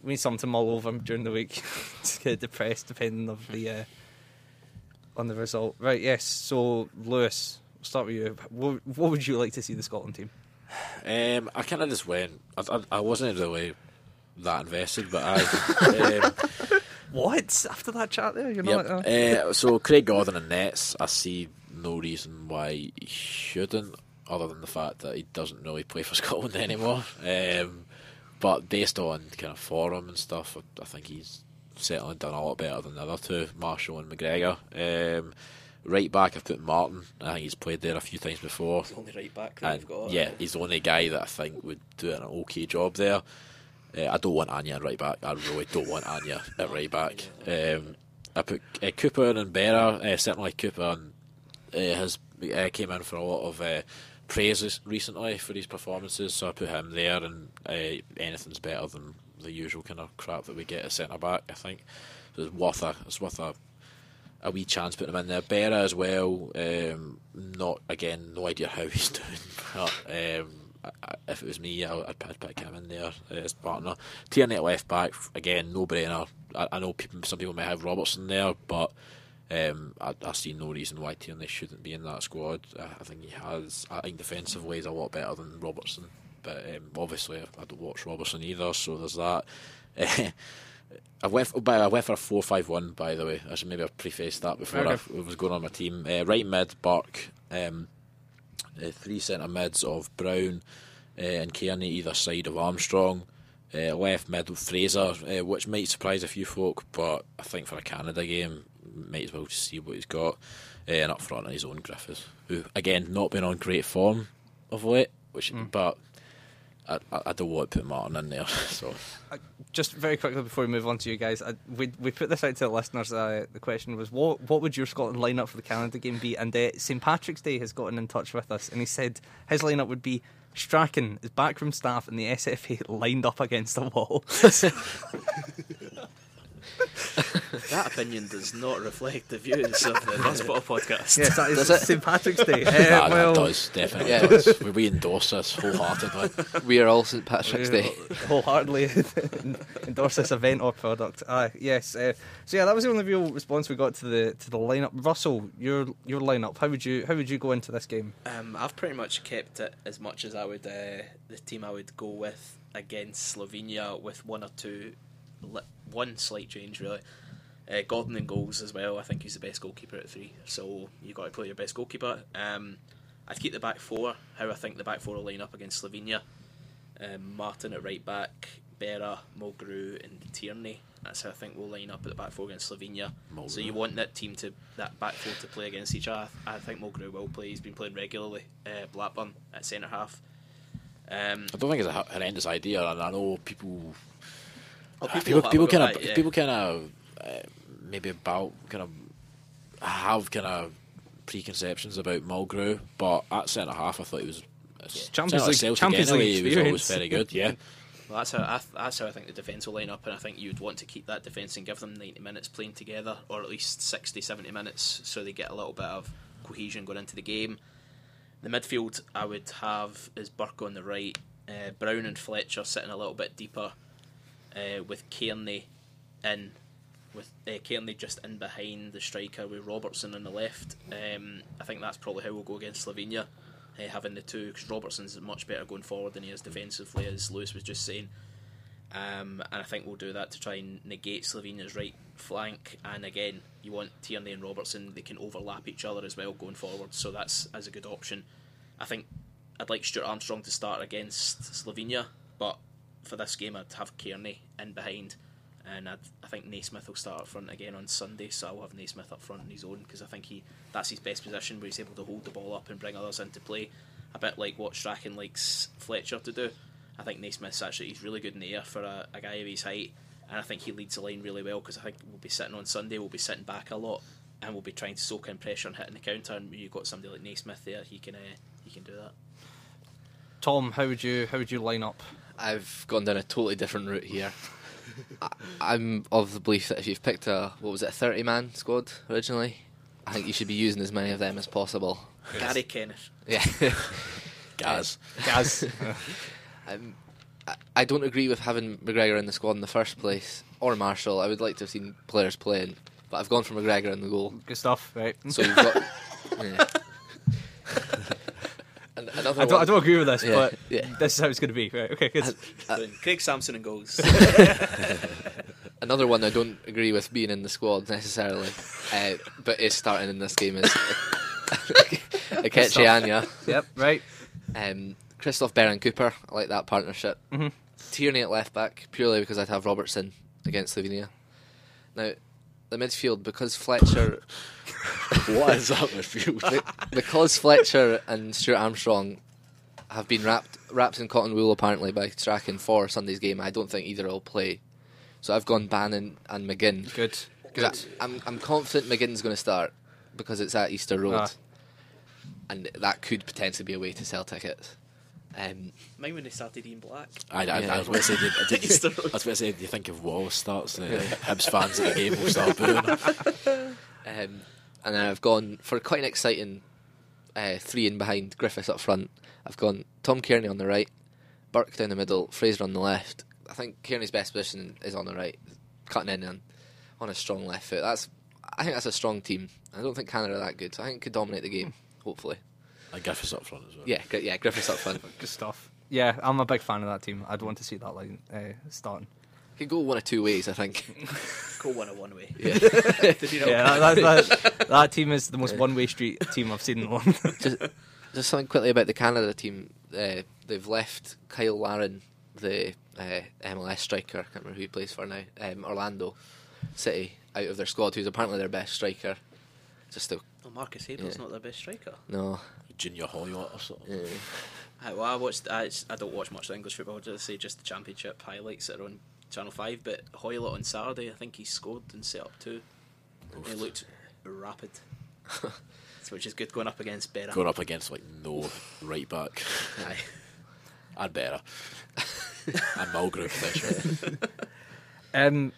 we need something to mull over during the week, just get depressed depending on the. Uh, On the result, right? Yes. So, Lewis, we'll start with you. What, what would you like to see the Scotland team? Um, I kind of just went. I, I, I wasn't really that invested, but I. um, what after that chat there? You're yep. not. Like, oh. uh, so Craig Gordon and Nets. I see no reason why he shouldn't, other than the fact that he doesn't really play for Scotland anymore. Um, but based on kind of forum and stuff, I, I think he's. Certainly done a lot better than the other two, Marshall and McGregor. Um, right back, I've put Martin. I think he's played there a few times before. He's the only right back that I've got. Yeah, he's the only guy that I think would do an okay job there. Uh, I don't want Anya at right back. I really don't want Anya at right back. Um, I put uh, Cooper and Berra. Uh, certainly Cooper and, uh, has uh, came in for a lot of uh, praises recently for his performances, so I put him there, and uh, anything's better than the usual kind of crap that we get at centre back, I think. So it's worth a it's worth a, a wee chance putting him in there. Berra as well. Um, not again, no idea how he's doing. But um, I, if it was me, I, I'd, I'd pick him in there as partner. Tierney at left back, again, no brainer. I, I know people, some people may have Robertson there, but um, I, I see no reason why Tierney shouldn't be in that squad. I, I think he has. I think defensively he's a lot better than Robertson, but um, obviously I, I don't watch Robertson either, so there's that. I went for, I went for a four five one, by the way. I should maybe have prefaced that before I was going on my team. Uh, right mid, Burke. Um, uh, three centre mids of Brown uh, and Kearney either side of Armstrong. Uh, left mid with Fraser, uh, which might surprise a few folk, but I think for a Canada game, might as well just see what he's got. Uh, and up front on his own Griffiths, who, again, not been on great form of late, which mm. but... I, I don't want to put Martin in there. So, just very quickly before we move on to you guys, I, we we put this out to the listeners. Uh, the question was, what what would your Scotland lineup for the Canada game be? And uh, Saint Patrick's Day has gotten in touch with us, and he said his lineup would be Strachan, his backroom staff, and the S F A lined up against a wall. That opinion does not reflect the views of the Buzz Bottle podcast. Yes, that is Saint Patrick's Day. uh, no, well, that does, definitely yeah. does. We, we endorse this wholeheartedly. We are all Saint Patrick's We're Day. Wholeheartedly endorse this event or product. Ah, yes. Uh, so yeah, that was the only real response we got to the to the lineup. Russell, your your lineup. How would you how would you go into this game? Um, I've pretty much kept it as much as I would uh, the team I would go with against Slovenia, with one or two. One slight change, really. Uh, Gordon in goals as well. I think he's the best goalkeeper at three, so you've got to play your best goalkeeper. Um, I'd keep the back four, how I think the back four will line up against Slovenia. Um, Martin at right back, Berra, Mulgrew and Tierney. That's how I think we'll line up at the back four against Slovenia. Mulgrew. So you want that team to that back four to play against each other. I think Mulgrew will play. He's been playing regularly. Uh, Blackburn at centre half. Um, I don't think it's a horrendous idea, and I know people. Well, people people kind of people kind of yeah. uh, maybe about kind of have kind of preconceptions about Mulgrew, but at centre half I thought he was yeah. Champions League. Like Champions League anyway, he was always very good. Yeah, well, that's how I th- that's how I think the defence will line up, and I think you'd want to keep that defence and give them ninety minutes playing together, or at least sixty, seventy minutes, so they get a little bit of cohesion going into the game. The midfield I would have is Burke on the right, uh, Brown and Fletcher sitting a little bit deeper. Uh, with Kearney in, with uh, Kearney just in behind the striker with Robertson on the left. Um, I think that's probably how we'll go against Slovenia, uh, having the two, because Robertson's much better going forward than he is defensively, as Lewis was just saying. Um, and I think we'll do that to try and negate Slovenia's right flank. And again, you want Tierney and Robertson, they can overlap each other as well going forward, so that's as a good option. I think I'd like Stuart Armstrong to start against Slovenia, but for this game I'd have Kearney in behind, and I'd, I think Naismith will start up front again on Sunday, so I'll have Naismith up front on his own, because I think he that's his best position, where he's able to hold the ball up and bring others into play, a bit like what Strachan likes Fletcher to do. I think Naismith's actually he's really good in the air for a, a guy of his height, and I think he leads the line really well, because I think we'll be sitting on Sunday, we'll be sitting back a lot, and we'll be trying to soak in pressure and hitting the counter, and when you've got somebody like Naismith there, he can uh, he can do that. Tom, how would you how would you line up? I've gone down a totally different route here. I, I'm of the belief that if you've picked a what was it a thirty man squad originally, I think you should be using as many of them as possible. Gary Kenneth. Yeah. Gaz. Gaz. um, I, I don't agree with having McGregor in the squad in the first place, or Marshall. I would like to have seen players playing, but I've gone for McGregor in the goal. Good stuff, right? So you've got. Yeah. I don't, I don't agree with this, yeah, but yeah. This is how it's going to be. Right, okay, good. I, I, Craig Sampson and goals. Another one I don't agree with being in the squad necessarily, uh, but is starting in this game is Akechi Anya. Yep, right. Um, Christoph Baron Cooper, I like that partnership. Mm-hmm. Tierney at left back, purely because I'd have Robertson against Slovenia. Now, the midfield, because Fletcher. What is that midfield? Because Fletcher and Stuart Armstrong have been wrapped wrapped in cotton wool apparently by Strachan for Sunday's game, I don't think either will play. So I've gone Bannon and McGinn. Good, good. I'm I'm confident McGinn's going to start because it's at Easter Road, ah. and that could potentially be a way to sell tickets. Um, Mine when they started Ian Black. I, I, yeah. I was going to say, did, did you, I was going to say, do you think if Wallace starts, the Hibs fans at the game will start booing? Um, and then I've gone for quite an exciting uh, three in behind, Griffiths up front. I've gone Tom Kearney on the right, Burke down the middle, Fraser on the left. I think Kearney's best position is on the right, cutting in and on a strong left foot. That's I think that's a strong team. I don't think Canada are that good, so I think it could dominate the game, hopefully. And Griffiths up front as well. Yeah, yeah, Griffiths up front. Good stuff. Yeah, I'm a big fan of that team. I'd want to see that line uh, starting. It could go one of two ways, I think. Go one of one way. Yeah, yeah that, that, that team is the most one-way street team I've seen in one. Just, just something quickly about the Canada team. Uh, they've left Kyle Larin, the uh, M L S striker, I can't remember who he plays for now, um, Orlando City, out of their squad, who's apparently their best striker. Just a, well, Marcus Abel's yeah. not their best striker. No. Junior Hollyoat or something. Yeah. I, well, I, watched, I, I don't watch much of English football, I say just the Championship highlights that are on Channel five, but Hoylett on Saturday, I think he scored and set up two. Oof. He looked rapid, which is good going up against Berra. Going up against, like, no right back. Aye. And Berra. And Mulgrew, for that sure. Um,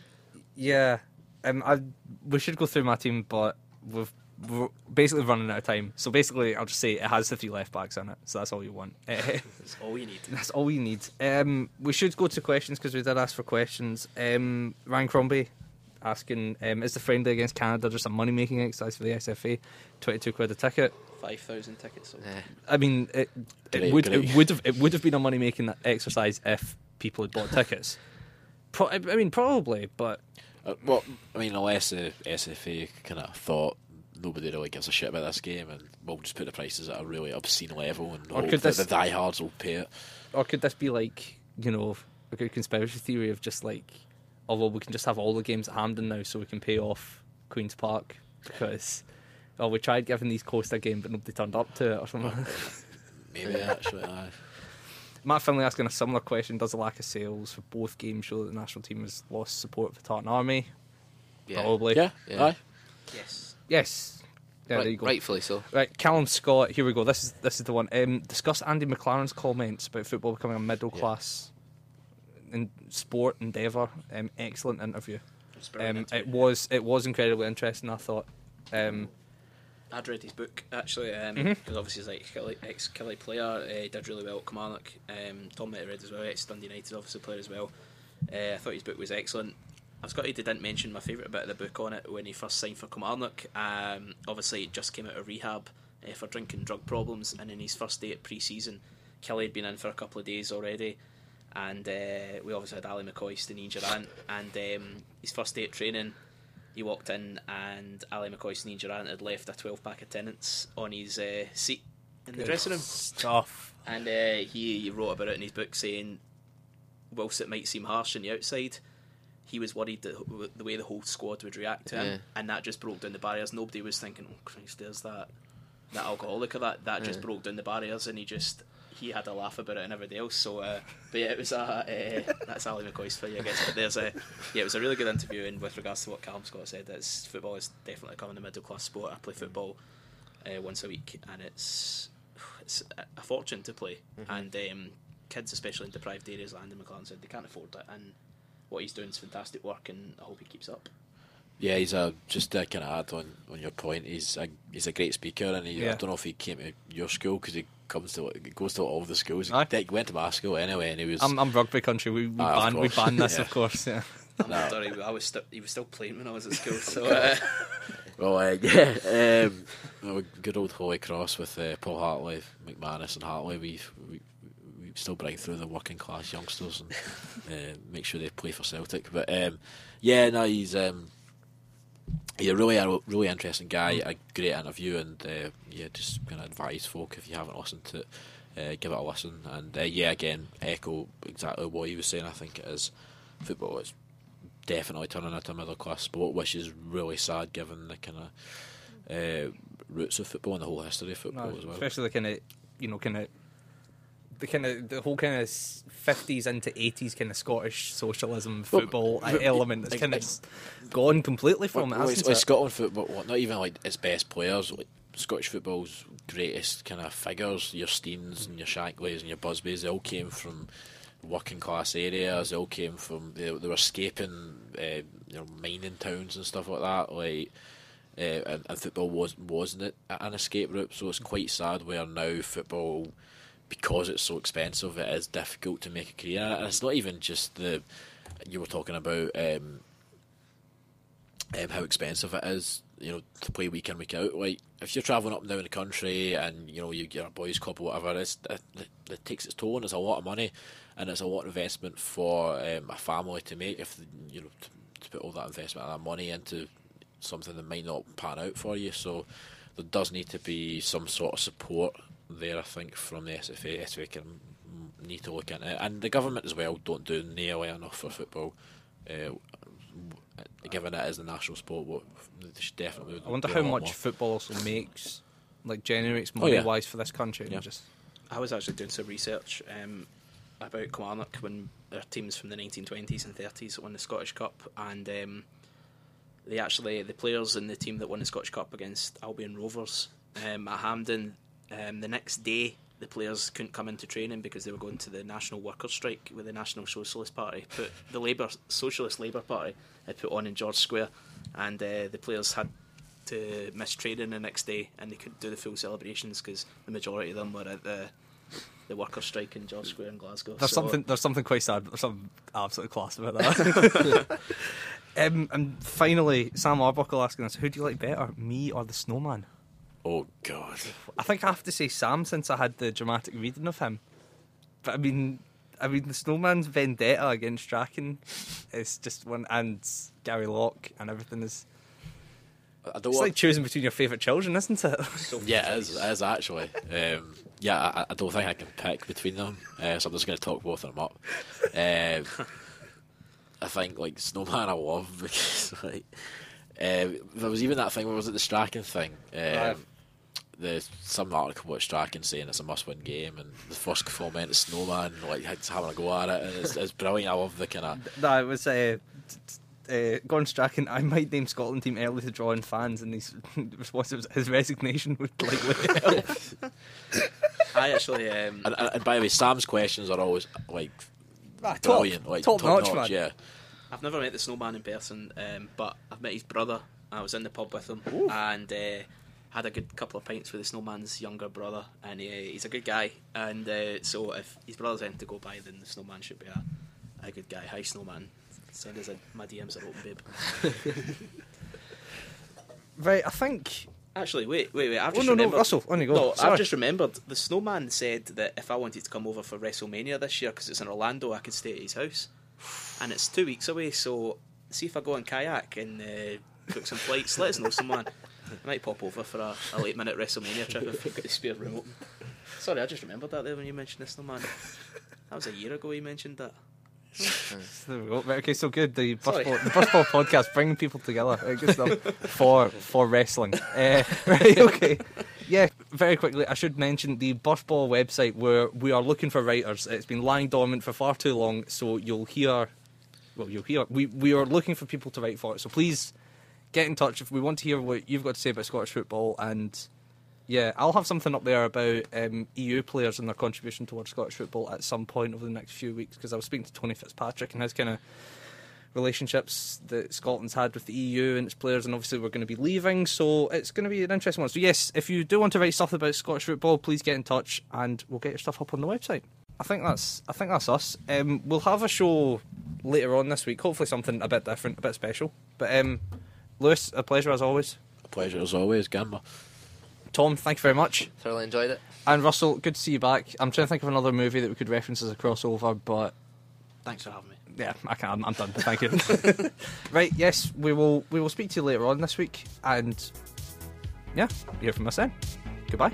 yeah, um, I, we should go through my team, but we've, we're basically running out of time. So basically, I'll just say it has the three left backs in it, so that's all you want. That's all you need. That's all you need. Um, we should go to questions because we did ask for questions. Um, Ryan Crombie asking, um, is the friendly against Canada just a money making exercise for the S F A? twenty-two quid a ticket. five thousand tickets. Sold. Yeah. I mean, it, it, would, it, would have, it would have been a money making exercise if people had bought tickets. Pro- I mean, probably, but. Uh, well, I mean, unless the S F A kind of thought nobody really gives a shit about this game and we'll just put the prices at a really obscene level and or hope could this, that the diehards will pay it. Or could this be like, you know, a good conspiracy theory of just like, oh well, we can just have all the games at Hampden now so we can pay off Queen's Park because, oh, we tried giving these Coast a game but nobody turned up to it or something. Maybe actually, aye. Matt Finlay asking a similar question, does the lack of sales for both games show that the national team has lost support for Tartan Army? Yeah. Probably. Yeah, yeah. Aye. Yes. Yes, yeah, right, there you go. Rightfully so. Right, Callum Scott. Here we go. This is this is the one. Um, discuss Andy McLaren's comments about football becoming a middle yeah. class in sport endeavour. Um, excellent interview. Um, it was it was incredibly interesting. I thought. Um, I'd read his book actually because um, mm-hmm. obviously he's like Kelly, ex Kelly player. He uh, did really well at Kilmarnock. Um, Tom might have read as well. Ex Dundee United obviously player as well. Uh, I thought his book was excellent. I've got he didn't mention my favourite bit of the book on it when he first signed for Kilmarnock. Um, obviously, he just came out of rehab uh, for drinking drug problems, and in his first day at pre-season, Kelly had been in for a couple of days already, and uh, we obviously had Ali McCoy, Stineen Durant, and um, his first day at training, he walked in, and Ali McCoy, Stineen Durant had left a twelve-pack of tenants on his uh, seat in the Good dressing room. Stuff. And uh, he, he wrote about it in his book, saying, whilst it might seem harsh on the outside, he was worried that the way the whole squad would react to him, yeah. and that just broke down the barriers. Nobody was thinking, "Oh Christ, there's that that alcoholic or that." That yeah. just broke down the barriers, and he just he had a laugh about it and everybody else. So, uh, but yeah, it was a uh, that's Ali McCoy's for you, I guess. But there's a yeah, it was a really good interview, and with regards to what Callum Scott said, that's football is definitely becoming a middle class sport. I play football uh, once a week, and it's it's a fortune to play, mm-hmm. and um, kids, especially in deprived areas, like Andy McLaren said, they can't afford it, and what he's doing is fantastic work, and I hope he keeps up. Yeah, he's a just to kind of add on, on your point. He's a he's a great speaker, and he, yeah. I don't know if he came to your school because he comes to he goes to all the schools. Aye. He went to my school anyway, and he was. I'm, I'm rugby country. We we ah, banned we banned this, yeah. of course. Yeah. I'm no. sorry, I was st- he was still playing when I was at school. So uh... well, uh, yeah, um, good old Holy Cross with uh, Paul Hartley, McManus, and Hartley. We. we still bring through the working class youngsters and uh, make sure they play for Celtic. But um, yeah, no, he's um, he's a really a really interesting guy. A great interview, and uh, yeah, just gonna advise folk if you haven't listened to it, uh, give it a listen. And uh, yeah, again, echo exactly what he was saying. I think it is football is definitely turning into a middle class sport, which is really sad given the kind of uh, roots of football and the whole history of football no, as well. Especially the kind of you know kind of. The kind of the whole kind of fifties into eighties kind of Scottish socialism football well, element that's kind of gone completely from well, it. Hasn't well, it's it? Scotland football, not even like its best players. Like Scottish football's greatest kind of figures, your Steens and your Shankleys and your Busbys, they all came from working class areas. They all came from they, they were escaping, uh, you know, mining towns and stuff like that. Like uh, and, and football was, wasn't an escape route, so it's quite sad where now football, because it's so expensive, it is difficult to make a career. And it's not even just the, you were talking about um, um, how expensive it is, you know, to play week in, week out. Like, if you're travelling up and down the country and, you know, you get a boys' club or whatever, it's, it, it takes its toll, and it's a lot of money, and it's a lot of investment for um, a family to make, if, you know, to, to put all that investment and that money into something that might not pan out for you. So there does need to be some sort of support there, I think, from the S F A. S F A can need to look into it, and the government as well don't do nearly enough for football, uh, given it is the national sport. What they should definitely. I wonder how much more football also makes, like generates money oh, yeah. wise for this country. Yeah. Just... I was actually doing some research um, about Kilmarnock when their teams from the nineteen twenties and thirties won the Scottish Cup, and um, they actually the players in the team that won the Scottish Cup against Albion Rovers um, at Hampden. Um, the next day the players couldn't come into training because they were going to the National Workers' Strike with the National Socialist Party put, the Labour Socialist Labour Party had put on in George Square, and uh, the players had to miss training the next day, and they couldn't do the full celebrations because the majority of them were at the the Workers' Strike in George Square in Glasgow. There's so something there's something quite sad, but there's something absolutely class about that. um, and finally, Sam Arbuckle asking us, who do you like better, me or the snowman? Oh God! I think I have to say Sam, since I had the dramatic reading of him. But I mean, I mean, the snowman's vendetta against Strachan is just one, and Gary Locke and everything is. I don't it's like choosing between your favourite children, isn't it? So yeah, it is, it is actually. Um, yeah, I, I don't think I can pick between them, uh, so I'm just going to talk both of them up. Uh, I think like snowman I love because like uh, there was even that thing. What was it? The Strachan thing. Um, right. There's some article about Strachan saying it's a must-win game, and the first comment is snowman, like having a go at it, and it's, it's brilliant. I love the kind of. No, it was uh, uh, Gordon Strachan. I might name Scotland team early to draw in fans, and his response was his resignation would likely help. I actually, um... and, and, and by the way, Sam's questions are always like ah, brilliant, top, like top, top notch, notch, man. Yeah. I've never met the snowman in person, um, but I've met his brother. I was in the pub with him. Ooh. And. Uh, Had a good couple of pints with the snowman's younger brother, and he, he's a good guy. And uh, so, if his brother's anything to go by, then the snowman should be a, a good guy. Hi, snowman. Send us a, my D Ms are open, babe. Right, I think. Actually, wait, wait, wait. I've just oh, no, remembered. No, Russell, on you go. No, Sorry. I've just remembered. The snowman said that if I wanted to come over for WrestleMania this year, because it's in Orlando, I could stay at his house, and it's two weeks away. So, see if I go on kayak and uh, book some flights. Let us know, someone. I might pop over for a, a late minute WrestleMania trip if I've got the spare room open. Sorry, I just remembered that there when you mentioned this, snowman. That was a year ago you mentioned that. There we go. Right, okay, so good. The Burst Ball, the Burst Ball podcast, bringing people together, right, good stuff, for for wrestling. Uh, right, okay. Yeah, very quickly, I should mention the Burst Ball website where we are looking for writers. It's been lying dormant for far too long, so you'll hear. Well, you'll hear. We we are looking for people to write for it, so please. Get in touch if we want to hear what you've got to say about Scottish football, and yeah, I'll have something up there about um, E U players and their contribution towards Scottish football at some point over the next few weeks, because I was speaking to Tony Fitzpatrick and his kind of relationships that Scotland's had with the E U and its players, and obviously we're going to be leaving, so it's going to be an interesting one. So yes, if you do want to write stuff about Scottish football, please get in touch and we'll get your stuff up on the website. I think that's I think that's us. Um, we'll have a show later on this week, hopefully something a bit different, a bit special, but um Lewis, a pleasure as always. A pleasure as always, Gamba. Tom, thank you very much. Thoroughly enjoyed it. And Russell, good to see you back. I'm trying to think of another movie that we could reference as a crossover, but thanks for having me. Yeah, I can. I'm, I'm done. Thank you. Right, yes, we will. We will speak to you later on this week, and yeah, hear from us then. Goodbye.